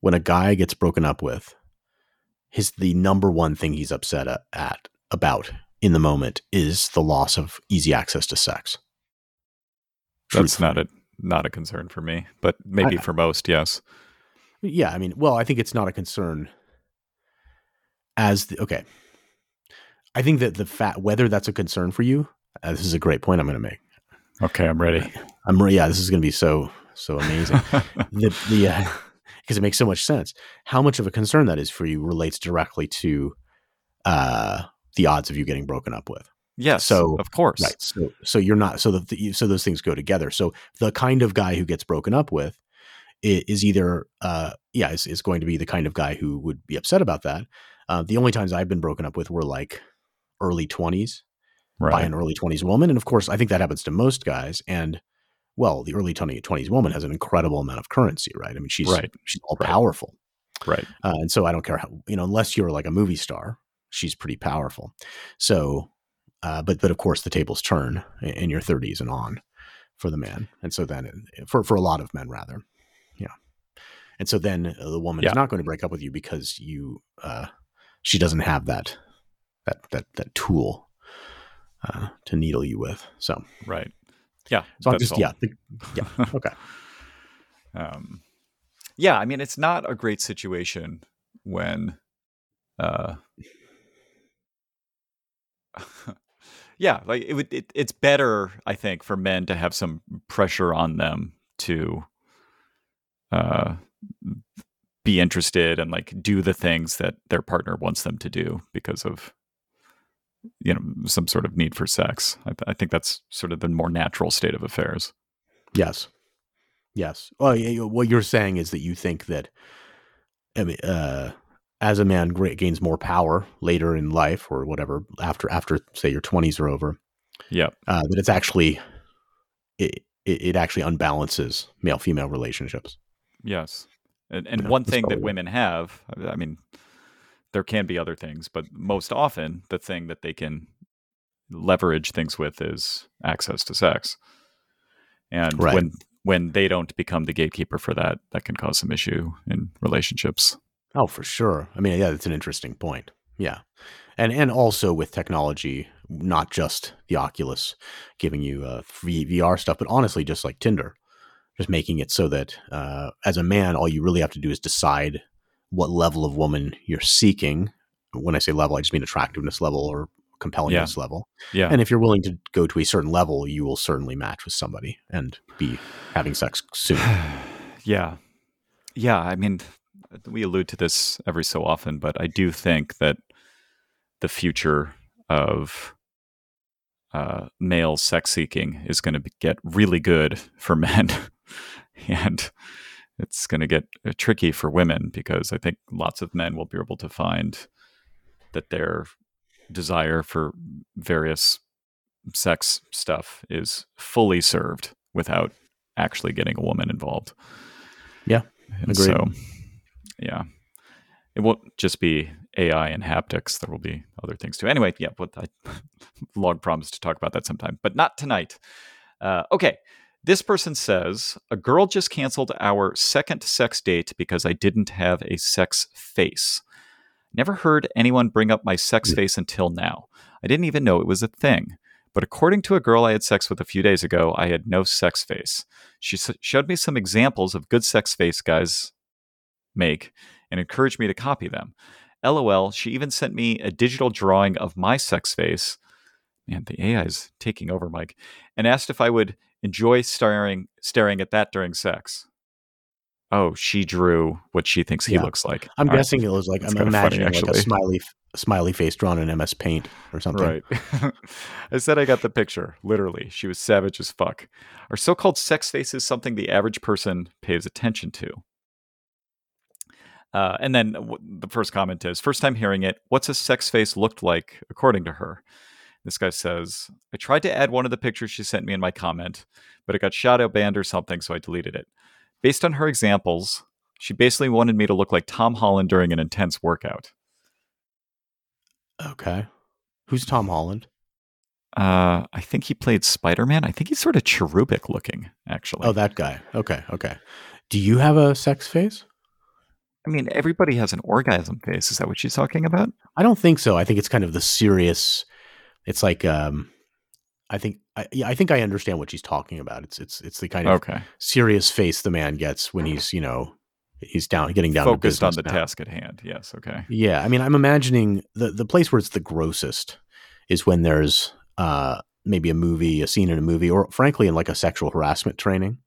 when a guy gets broken up with, the number one thing he's upset about in the moment is the loss of easy access to sex. That's not a concern for me, but maybe for most, yes. Yeah, I mean, well, I think it's not a concern okay. I think that whether that's a concern for you, this is a great point I'm going to make. Okay, I'm ready. Yeah, this is going to be so amazing. Because it makes so much sense. How much of a concern that is for you relates directly to the odds of you getting broken up with. Yes. So of course. Right. So you're not. So those things go together. So the kind of guy who gets broken up with is either is going to be the kind of guy who would be upset about that. The only times I've been broken up with were like early 20s. Right. By an early 20s woman. And of course, I think that happens to most guys. And well, the early 20s woman has an incredible amount of currency, right? I mean, she's all powerful. Right. And so I don't care how, unless you're like a movie star, she's pretty powerful. So, but of course the tables turn in your 30s and on for the man. And so then for a lot of men rather. Yeah. And so then the woman is not going to break up with you because she doesn't have that tool to needle you with. So right, yeah. So I'm just okay. Yeah, I mean, it's not a great situation when, yeah, like it's better, I think, for men to have some pressure on them to be interested and like do the things that their partner wants them to do because of some sort of need for sex. I think that's sort of the more natural state of affairs. Yes. Well, what you're saying is that you think that, I mean, as a man gains more power later in life or whatever, after say your 20s are over. Yeah. That it's actually, it actually unbalances male-female relationships. Yes. And one thing that women have, I mean, there can be other things, but most often the thing that they can leverage things with is access to sex. And right. when they don't become the gatekeeper for that, that can cause some issue in relationships. Oh, for sure. I mean, yeah, that's an interesting point. Yeah. And also with technology, not just the Oculus giving you free VR stuff, but honestly, just like Tinder, just making it so that as a man, all you really have to do is decide what level of woman you're seeking. When I say level, I just mean attractiveness level or compellingness level. Yeah. And if you're willing to go to a certain level, you will certainly match with somebody and be having sex soon. Yeah. Yeah. I mean, we allude to this every so often, but I do think that the future of male sex seeking is going to get really good for men. And it's going to get tricky for women because I think lots of men will be able to find that their desire for various sex stuff is fully served without actually getting a woman involved. Yeah. And agreed. So, yeah, it won't just be AI and haptics. There will be other things too. Anyway, yeah, but I long promised to talk about that sometime, but not tonight. Okay. This person says, a girl just canceled our second sex date because I didn't have a sex face. Never heard anyone bring up my sex face until now. I didn't even know it was a thing. But according to a girl I had sex with a few days ago, I had no sex face. She showed me some examples of good sex face guys make and encouraged me to copy them. LOL, she even sent me a digital drawing of my sex face. Man, the AI is taking over, Mike. And asked if I would enjoy staring at that during sex. Oh, she drew what she thinks he looks like. I'm all guessing right. It was like, I'm imagining funny, like a smiley face drawn in MS Paint or something. Right. I said I got the picture, literally. She was savage as fuck. Our so-called sex face is something the average person pays attention to. And then the first comment is, first time hearing it, what's a sex face looked like according to her? This guy says, I tried to add one of the pictures she sent me in my comment, but it got shadow banned or something, so I deleted it. Based on her examples, she basically wanted me to look like Tom Holland during an intense workout. Okay. Who's Tom Holland? I think he played Spider-Man. I think he's sort of cherubic looking, actually. Oh, that guy. Okay, okay. Do you have a sex phase? I mean, everybody has an orgasm phase. Is that what she's talking about? I don't think so. I think it's kind of the serious. It's like, I think I understand what she's talking about. It's the kind of serious face the man gets when he's, you know, he's down, getting down focused on the task at hand. Yes. Okay. Yeah. I mean, I'm imagining the place where it's the grossest is when there's maybe a scene in a movie, or frankly, in like a sexual harassment training,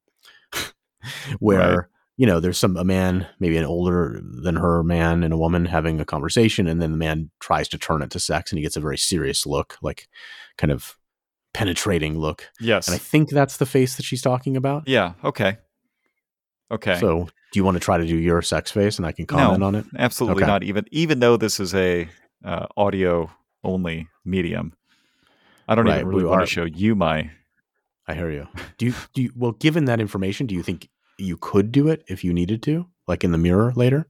where. Right. You know, there's a man, maybe an older than her man and a woman having a conversation, and then the man tries to turn it to sex, and he gets a very serious look, like kind of penetrating look. Yes. And I think that's the face that she's talking about. Yeah. Okay. Okay. So do you want to try to do your sex face and I can comment on it? Absolutely not. Even though this is a audio only medium, I don't even really want to show you my. I hear you. Do you, well, given that information, do you think you could do it if you needed to, like in the mirror later?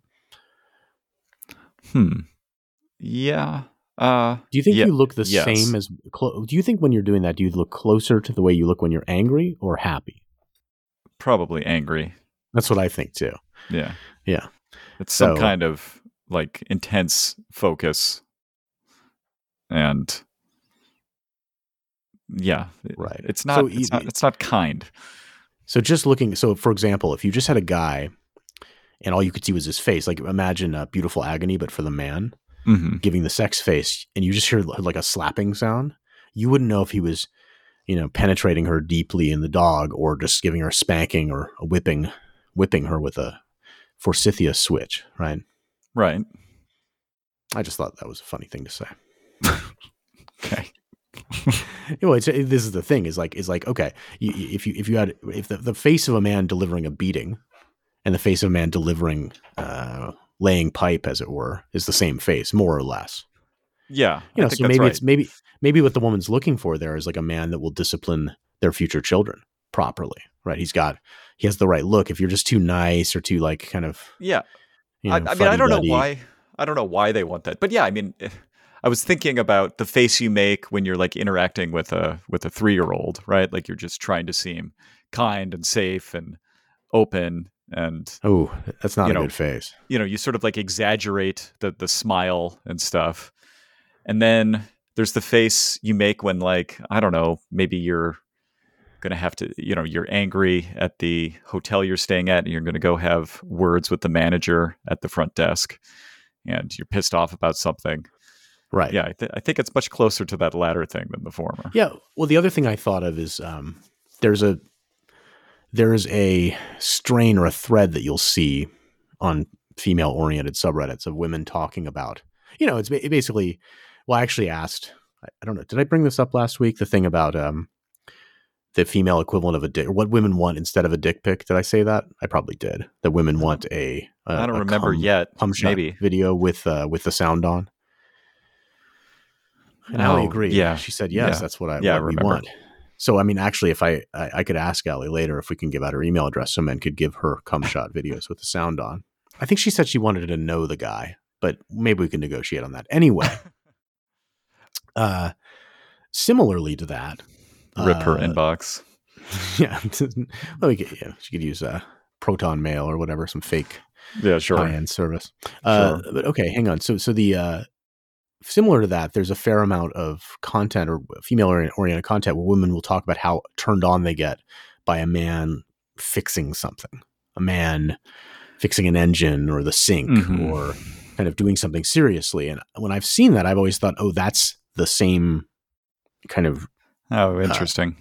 Yeah. Do you think you look the same as do you think when you're doing that, do you look closer to the way you look when you're angry or happy? Probably angry. That's what I think too. Yeah. Yeah. It's some kind of like intense focus. And yeah, right. It's not kind. So just looking, for example, if you just had a guy and all you could see was his face, like imagine a Beautiful Agony, but for the man giving the sex face, and you just hear like a slapping sound, you wouldn't know if he was, you know, penetrating her deeply in the dog or just giving her a spanking or a whipping her with a Forsythia switch, right? Right. I just thought that was a funny thing to say. Okay. Well, this is the thing is like, okay, if the face of a man delivering a beating and the face of a man delivering, laying pipe as it were, is the same face more or less. Yeah. You know, so maybe right. It's maybe what the woman's looking for there is like a man that will discipline their future children properly. Right. He has the right look. If you're just too nice or too like kind of, yeah, you know, I don't know why they want that, but yeah, I mean, I was thinking about the face you make when you're like interacting with a 3-year-old, right? Like you're just trying to seem kind and safe and open and oh, that's not a good face. You know, you sort of like exaggerate the smile and stuff. And then there's the face you make when like, I don't know, maybe you're going to have to, you know, you're angry at the hotel you're staying at and you're going to go have words with the manager at the front desk and you're pissed off about something. Right. Yeah. I think it's much closer to that latter thing than the former. Yeah. Well, the other thing I thought of is there's a strain or a thread that you'll see on female oriented subreddits of women talking about, you know, it's basically, well, I actually asked, I don't know, did I bring this up last week? The thing about the female equivalent of a dick or what women want instead of a dick pic. Did I say that? I probably did. That women want I don't remember yet. Maybe video with the sound on. And Allie agreed. Yeah. She said, yes, that's what we want. So, I mean, actually, if I could ask Allie later if we can give out her email address so men could give her cum shot videos with the sound on. I think she said she wanted to know the guy, but maybe we can negotiate on that. Anyway, similarly to that. Rip her inbox. Yeah. She could use Proton Mail or whatever, some fake high-end service. Sure. But okay, hang on. So the... similar to that, there's a fair amount of content or female-oriented content where women will talk about how turned on they get by a man fixing something, a man fixing an engine or the sink or kind of doing something seriously. And when I've seen that, I've always thought, oh, that's the same kind of interesting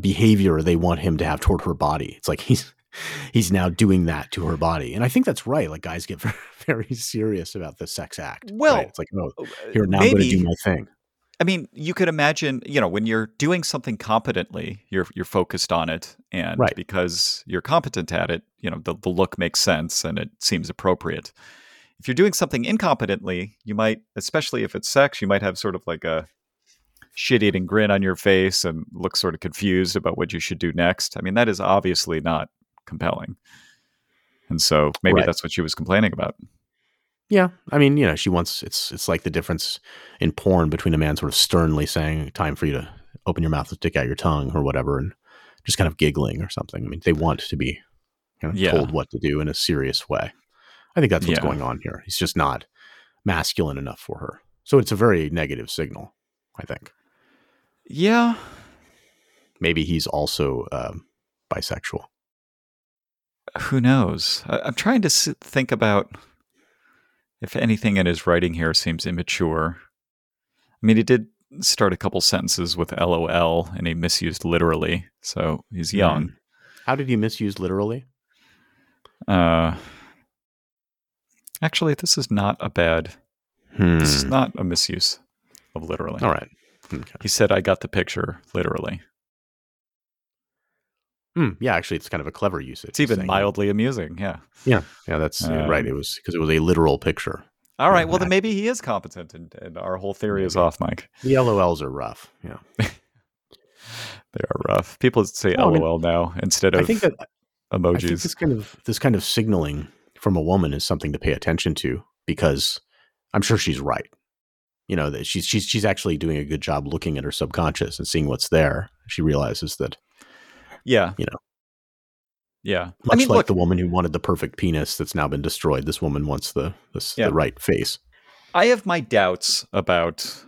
behavior they want him to have toward her body. It's like he's now doing that to her body. And I think that's right. Like guys get very serious about the sex act. Well, right? It's like, no, here, now I'm going to do my thing. I mean, you could imagine, you know, when you're doing something competently, you're focused on it. And because you're competent at it, you know, the look makes sense and it seems appropriate. If you're doing something incompetently, you might, especially if it's sex, you might have sort of like a shit-eating grin on your face and look sort of confused about what you should do next. I mean, that is obviously not compelling. And so maybe that's what she was complaining about. Yeah. I mean, you know, she wants, it's like the difference in porn between a man sort of sternly saying, time for you to open your mouth and stick out your tongue or whatever, and just kind of giggling or something. I mean, they want to be kind of told what to do in a serious way. I think that's what's going on here. He's just not masculine enough for her. So it's a very negative signal, I think. Yeah. Maybe he's also bisexual. Who knows? I'm trying to think about if anything in his writing here seems immature. I mean, he did start a couple sentences with LOL, and he misused literally, so he's young. How did he misuse literally? Actually, this is not a bad... This is not a misuse of literally. All right. Okay. He said, I got the picture, literally. Yeah, actually, it's kind of a clever usage. It's even mildly amusing, Yeah, that's right. It was because it was a literal picture. All right, well, then maybe he is competent, and our whole theory is off, Mike. The LOLs are rough, yeah. They are rough. People say LOL now instead of emojis. I think this kind of signaling from a woman is something to pay attention to, because I'm sure she's right. You know, that she's actually doing a good job looking at her subconscious and seeing what's there. She realizes that. Yeah. You know. Yeah. Much the woman who wanted the perfect penis that's now been destroyed. This woman wants the right face. I have my doubts about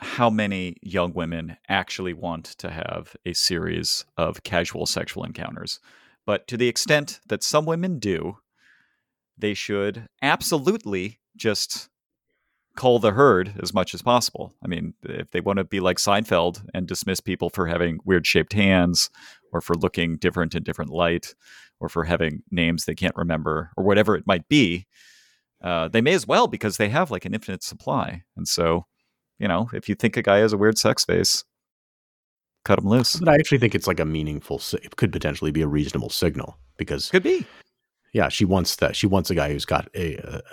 how many young women actually want to have a series of casual sexual encounters. But to the extent that some women do, they should absolutely just cull the herd as much as possible. I mean, if they want to be like Seinfeld and dismiss people for having weird shaped hands, or for looking different in different light, or for having names they can't remember, or whatever it might be, they may as well, because they have like an infinite supply. And so, you know, if you think a guy has a weird sex face, cut him loose. But I actually think it's like a meaningful, it could potentially be a reasonable signal, because could be. Yeah, she wants that. She wants a guy who's got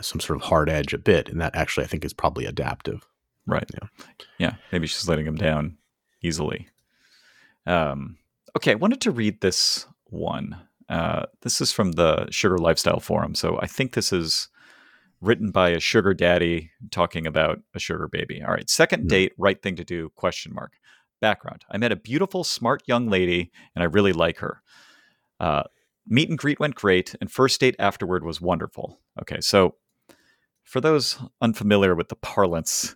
some sort of hard edge a bit, and that actually I think is probably adaptive. Right. Yeah. Maybe she's letting him down easily. Okay, I wanted to read this one. This is from the Sugar Lifestyle Forum, so I think this is written by a sugar daddy talking about a sugar baby. All right, second date, right thing to do, ? Background. I met a beautiful, smart young lady, and I really like her. Meet and greet went great, and first date afterward was wonderful. Okay, so for those unfamiliar with the parlance,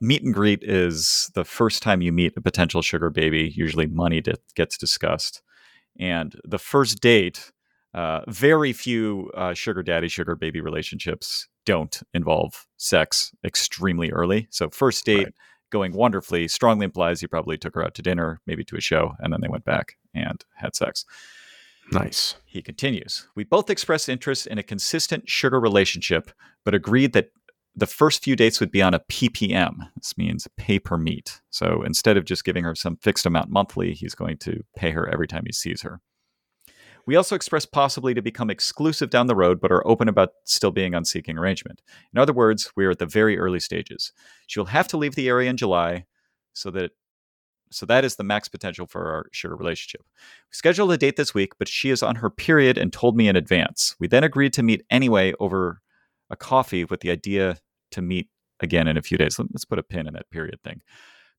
meet and greet is the first time you meet a potential sugar baby. Usually money gets discussed. And the first date, very few sugar daddy, sugar baby relationships don't involve sex extremely early. So first date going wonderfully strongly implies you probably took her out to dinner, maybe to a show, and then they went back and had sex. Nice. He continues. We both expressed interest in a consistent sugar relationship, but agreed that the first few dates would be on a PPM. This means pay per meet. So instead of just giving her some fixed amount monthly, he's going to pay her every time he sees her. We also expressed possibly to become exclusive down the road, but are open about still being on Seeking Arrangement. In other words, we are at the very early stages. She'll have to leave the area in July, so that is the max potential for our sugar relationship. We scheduled a date this week, but she is on her period and told me in advance. We then agreed to meet anyway over a coffee, with the idea to meet again in a few days. Let's put a pin in that period thing.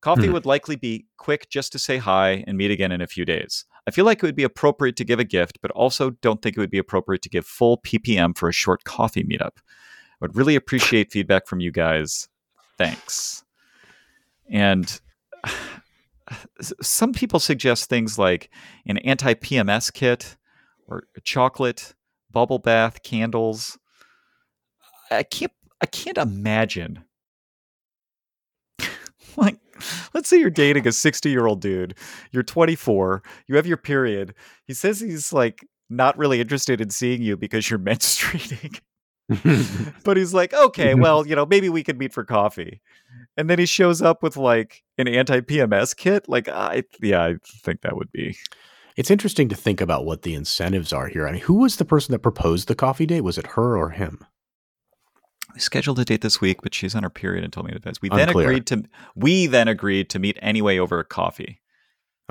Coffee would likely be quick, just to say hi and meet again in a few days. I feel like it would be appropriate to give a gift, but also don't think it would be appropriate to give full PPM for a short coffee meetup. I would really appreciate feedback from you guys. Thanks. And some people suggest things like an anti-PMS kit, or chocolate, bubble bath, candles. I can't imagine. Like, let's say you're dating a 60-year-old dude. You're 24. You have your period. He says he's like not really interested in seeing you because you're menstruating. But he's like, okay, well, you know, maybe we could meet for coffee. And then he shows up with like an anti-PMS kit. Like, I think that would be. It's interesting to think about what the incentives are here. I mean, who was the person that proposed the coffee date? Was it her or him? We scheduled a date this week, but she's on her period and told me in advance. We then agreed to meet anyway over a coffee.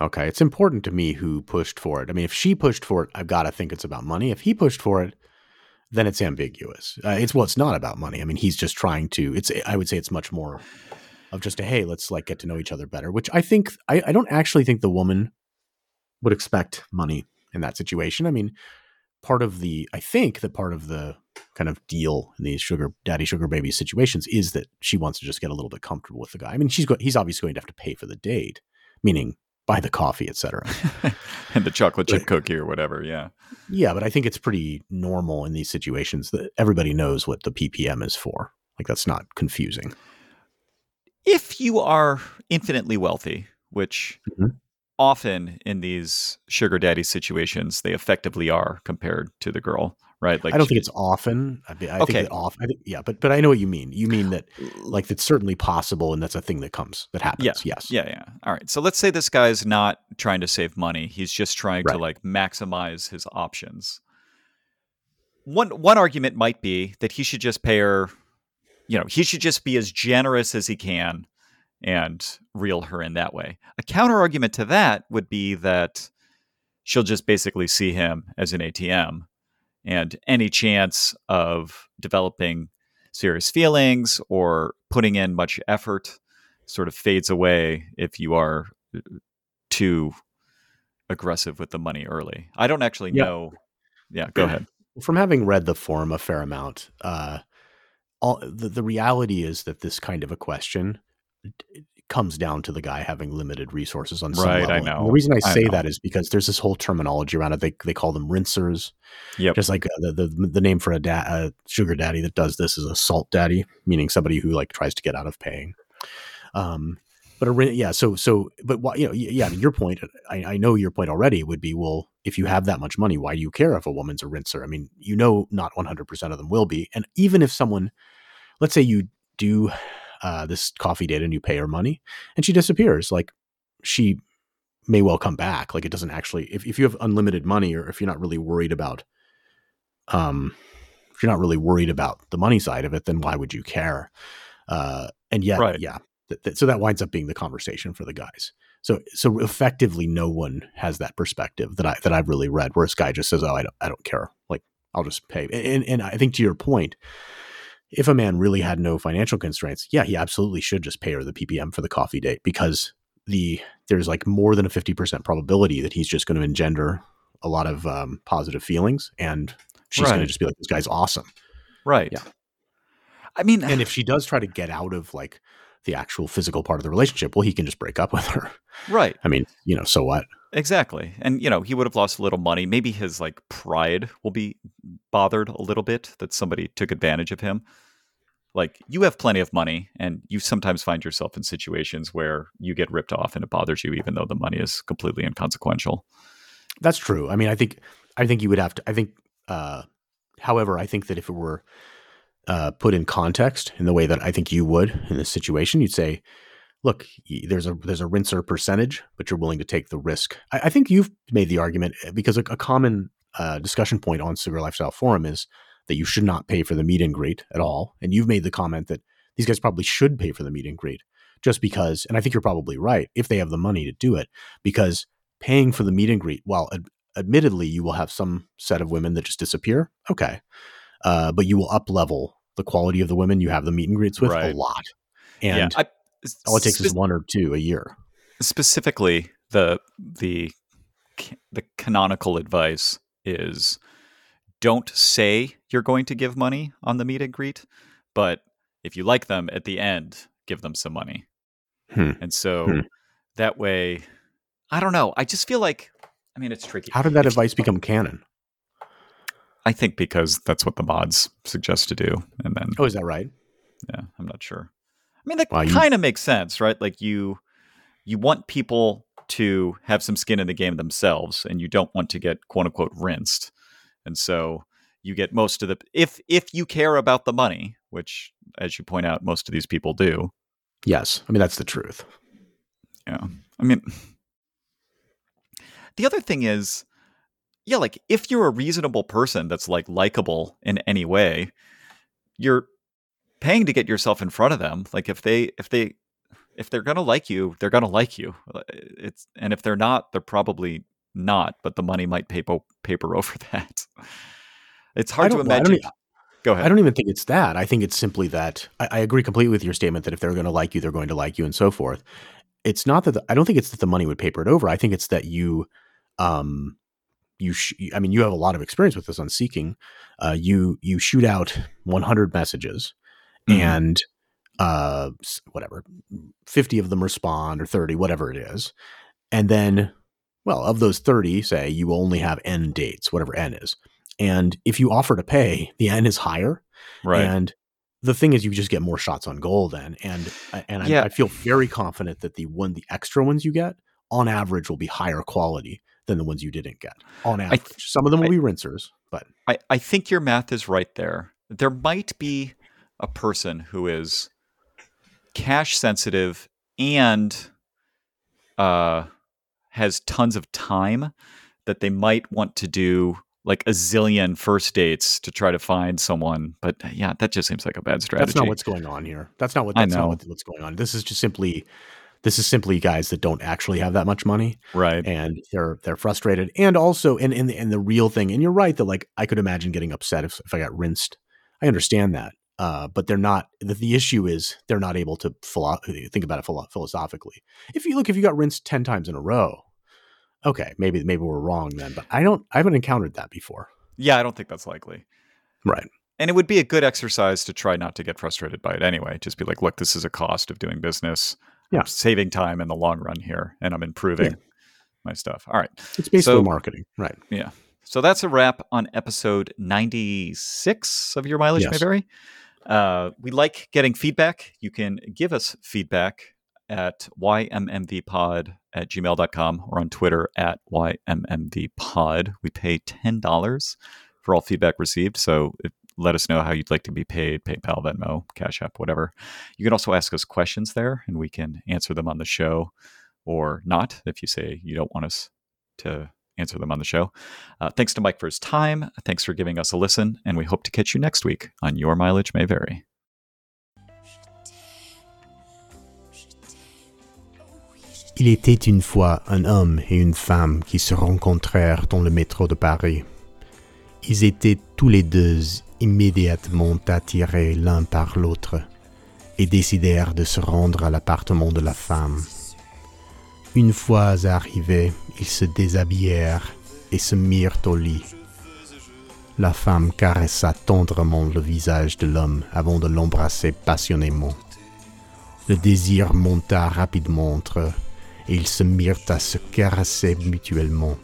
Okay, it's important to me who pushed for it. I mean, if she pushed for it, I've got to think it's about money. If he pushed for it, then it's ambiguous. It's not about money. I mean, he's just trying to, I would say it's much more of just a, hey, let's like get to know each other better, which I think, I don't actually think the woman would expect money in that situation. I mean, part of the kind of deal in these sugar daddy, sugar baby situations is that she wants to just get a little bit comfortable with the guy. I mean, he's obviously going to have to pay for the date, meaning buy the coffee, et cetera. And the chocolate chip cookie or whatever. Yeah. Yeah. But I think it's pretty normal in these situations that everybody knows what the PPM is for. Like, that's not confusing. If you are infinitely wealthy, which often in these sugar daddy situations, they effectively are compared to the girl, right? Like, I don't think it's often. I think I know what you mean. You mean that like that's certainly possible and that's a thing that happens. Yeah, yes. Yeah. Yeah. All right. So let's say this guy's not trying to save money. He's just trying to like maximize his options. One argument might be that he should just pay her, you know, he should just be as generous as he can and reel her in that way. A counter argument to that would be that she'll just basically see him as an ATM. And any chance of developing serious feelings or putting in much effort sort of fades away if you are too aggressive with the money early. I don't actually know. Yeah, go ahead. From having read the forum a fair amount, the reality is that this kind of a question comes down to the guy having limited resources on some level. I know. And the reason I say that is because there's this whole terminology around it. They call them rinsers. Yep. Just like the name for a sugar daddy that does this is a salt daddy, meaning somebody who like tries to get out of paying. Your point, I know your point already would be, well, if you have that much money, why do you care if a woman's a rinser? I mean, you know, not 100% of them will be. And even if someone, let's say you do this coffee date and you pay her money and she disappears, like she may well come back. Like it doesn't actually, if you have unlimited money or if you're not really worried about, the money side of it, then why would you care? So that winds up being the conversation for the guys. So effectively, no one has that perspective that I've really read, where this guy just says, "Oh, I don't care. Like I'll just pay." And I think to your point, if a man really had no financial constraints, yeah, he absolutely should just pay her the PPM for the coffee date, because there's like more than a 50% probability that he's just going to engender a lot of positive feelings, and she's going to just be like, "This guy's awesome." Right. Yeah. I mean, and if she does try to get out of like the actual physical part of the relationship, well, he can just break up with her. Right. I mean, you know, so what? Exactly. And, you know, he would have lost a little money. Maybe his like pride will be bothered a little bit that somebody took advantage of him. Like, you have plenty of money and you sometimes find yourself in situations where you get ripped off and it bothers you, even though the money is completely inconsequential. That's true. I mean, I think you would have to, however, I think that if it were put in context in the way that I think you would in this situation, you'd say, look, there's a rinser percentage, but you're willing to take the risk. I think you've made the argument, because a common discussion point on Sugar Lifestyle Forum is that you should not pay for the meet and greet at all. And you've made the comment that these guys probably should pay for the meet and greet just because, and I think you're probably right, if they have the money to do it, because paying for the meet and greet, while admittedly you will have some set of women that just disappear, okay, but you will up-level the quality of the women you have the meet and greets with a lot. And all it takes is one or two a year. Specifically, the canonical advice is, don't say you're going to give money on the meet and greet, but if you like them at the end, give them some money. And so that way, I don't know. I just feel like, I mean, it's tricky. How did that advice become canon? I think because that's what the mods suggest to do. And then, oh, is that right? Yeah, I'm not sure. I mean, that kind of makes sense, right? Like you want people to have some skin in the game themselves, and you don't want to get quote unquote rinsed. And so you get most of the, if you care about the money, which, as you point out, most of these people do. Yes. I mean, that's the truth. Yeah. I mean, the other thing is, yeah, like if you're a reasonable person that's like likable in any way, you're paying to get yourself in front of them. Like if they if they're going to like you, they're going to like you. And if they're not, they're probably not, but the money might paper over that. It's hard to imagine. Go ahead. I don't even think it's that. I think it's simply that I agree completely with your statement that if they're going to like you, they're going to like you and so forth. It's not that I don't think it's that the money would paper it over. I think it's that you, I mean, you have a lot of experience with this on Seeking. You shoot out 100 messages and whatever, 50 of them respond or 30, whatever it is. And then, well, of those 30, say you only have N dates, whatever N is. And if you offer to pay, the N is higher. Right. And the thing is, you just get more shots on goal then. And I feel very confident that the extra ones you get on average will be higher quality than the ones you didn't get on average. Some of them will be rinsers, but I think your math is right there. There might be a person who is cash sensitive and has tons of time that they might want to do like a zillion first dates to try to find someone. But yeah, that just seems like a bad strategy. That's not what's going on here. That's not what's going on. This is just simply, guys that don't actually have that much money. Right. And they're frustrated. And also in the real thing, and you're right that like, I could imagine getting upset if I got rinsed. I understand that. But they're not, the issue is they're not able to think about it philosophically. If you got rinsed 10 times in a row, okay, maybe we're wrong then, but I haven't encountered that before. Yeah, I don't think that's likely. Right. And it would be a good exercise to try not to get frustrated by it anyway. Just be like, look, this is a cost of doing business. Yeah. I'm saving time in the long run here, and I'm improving my stuff. All right. It's basically marketing. Right. Yeah. So that's a wrap on episode 96 of Your Mileage May Vary. We like getting feedback. You can give us feedback at ymmvpod@gmail.com or on Twitter at ymmvpod. We pay $10 for all feedback received. So let us know how you'd like to be paid, PayPal, Venmo, Cash App, whatever. You can also ask us questions there and we can answer them on the show or not if you say you don't want us to answer them on the show. Thanks to Mike for his time. Thanks for giving us a listen. And we hope to catch you next week on Your Mileage May Vary. Il était une fois un homme et une femme qui se rencontrèrent dans le métro de Paris. Ils étaient tous les deux immédiatement attirés l'un par l'autre et décidèrent de se rendre à l'appartement de la femme. Une fois arrivés, ils se déshabillèrent et se mirent au lit. La femme caressa tendrement le visage de l'homme avant de l'embrasser passionnément. Le désir monta rapidement entre eux. Et ils se mirent à se caresser mutuellement,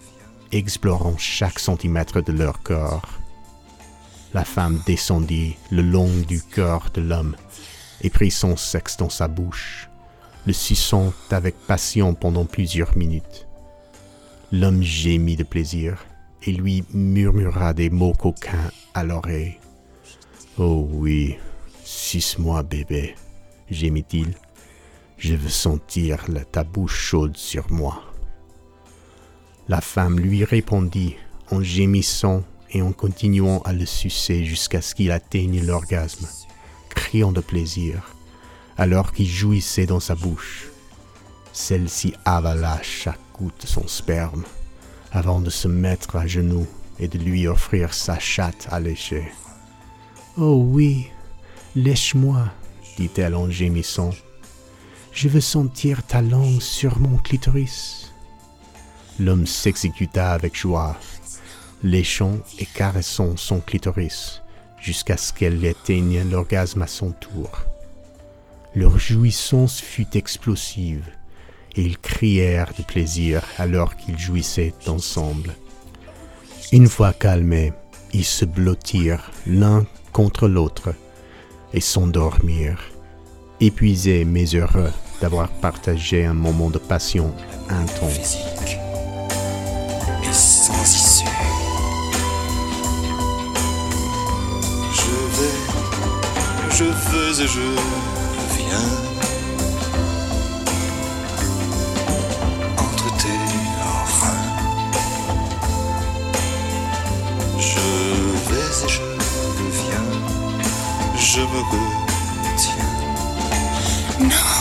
explorant chaque centimètre de leur corps. La femme descendit le long du corps de l'homme et prit son sexe dans sa bouche, le suçant avec passion pendant plusieurs minutes. L'homme gémit de plaisir et lui murmura des mots coquins à l'oreille. « Oh oui, suce-moi bébé », gémit-il. Je veux sentir ta bouche chaude sur moi. La femme lui répondit en gémissant et en continuant à le sucer jusqu'à ce qu'il atteigne l'orgasme, criant de plaisir, alors qu'il jouissait dans sa bouche. Celle-ci avala chaque goutte de son sperme avant de se mettre à genoux et de lui offrir sa chatte à lécher. « Oh oui, lèche-moi » dit-elle en gémissant. Je veux sentir ta langue sur mon clitoris. L'homme s'exécuta avec joie, léchant et caressant son clitoris jusqu'à ce qu'elle atteigne l'orgasme à son tour. Leur jouissance fut explosive et ils crièrent de plaisir alors qu'ils jouissaient ensemble. Une fois calmés, ils se blottirent l'un contre l'autre et s'endormirent, épuisés mais heureux d'avoir partagé un moment de passion intense. Et sans issue. Je veux et je viens entre tes reins. Je vais et je viens, je me retiens. No.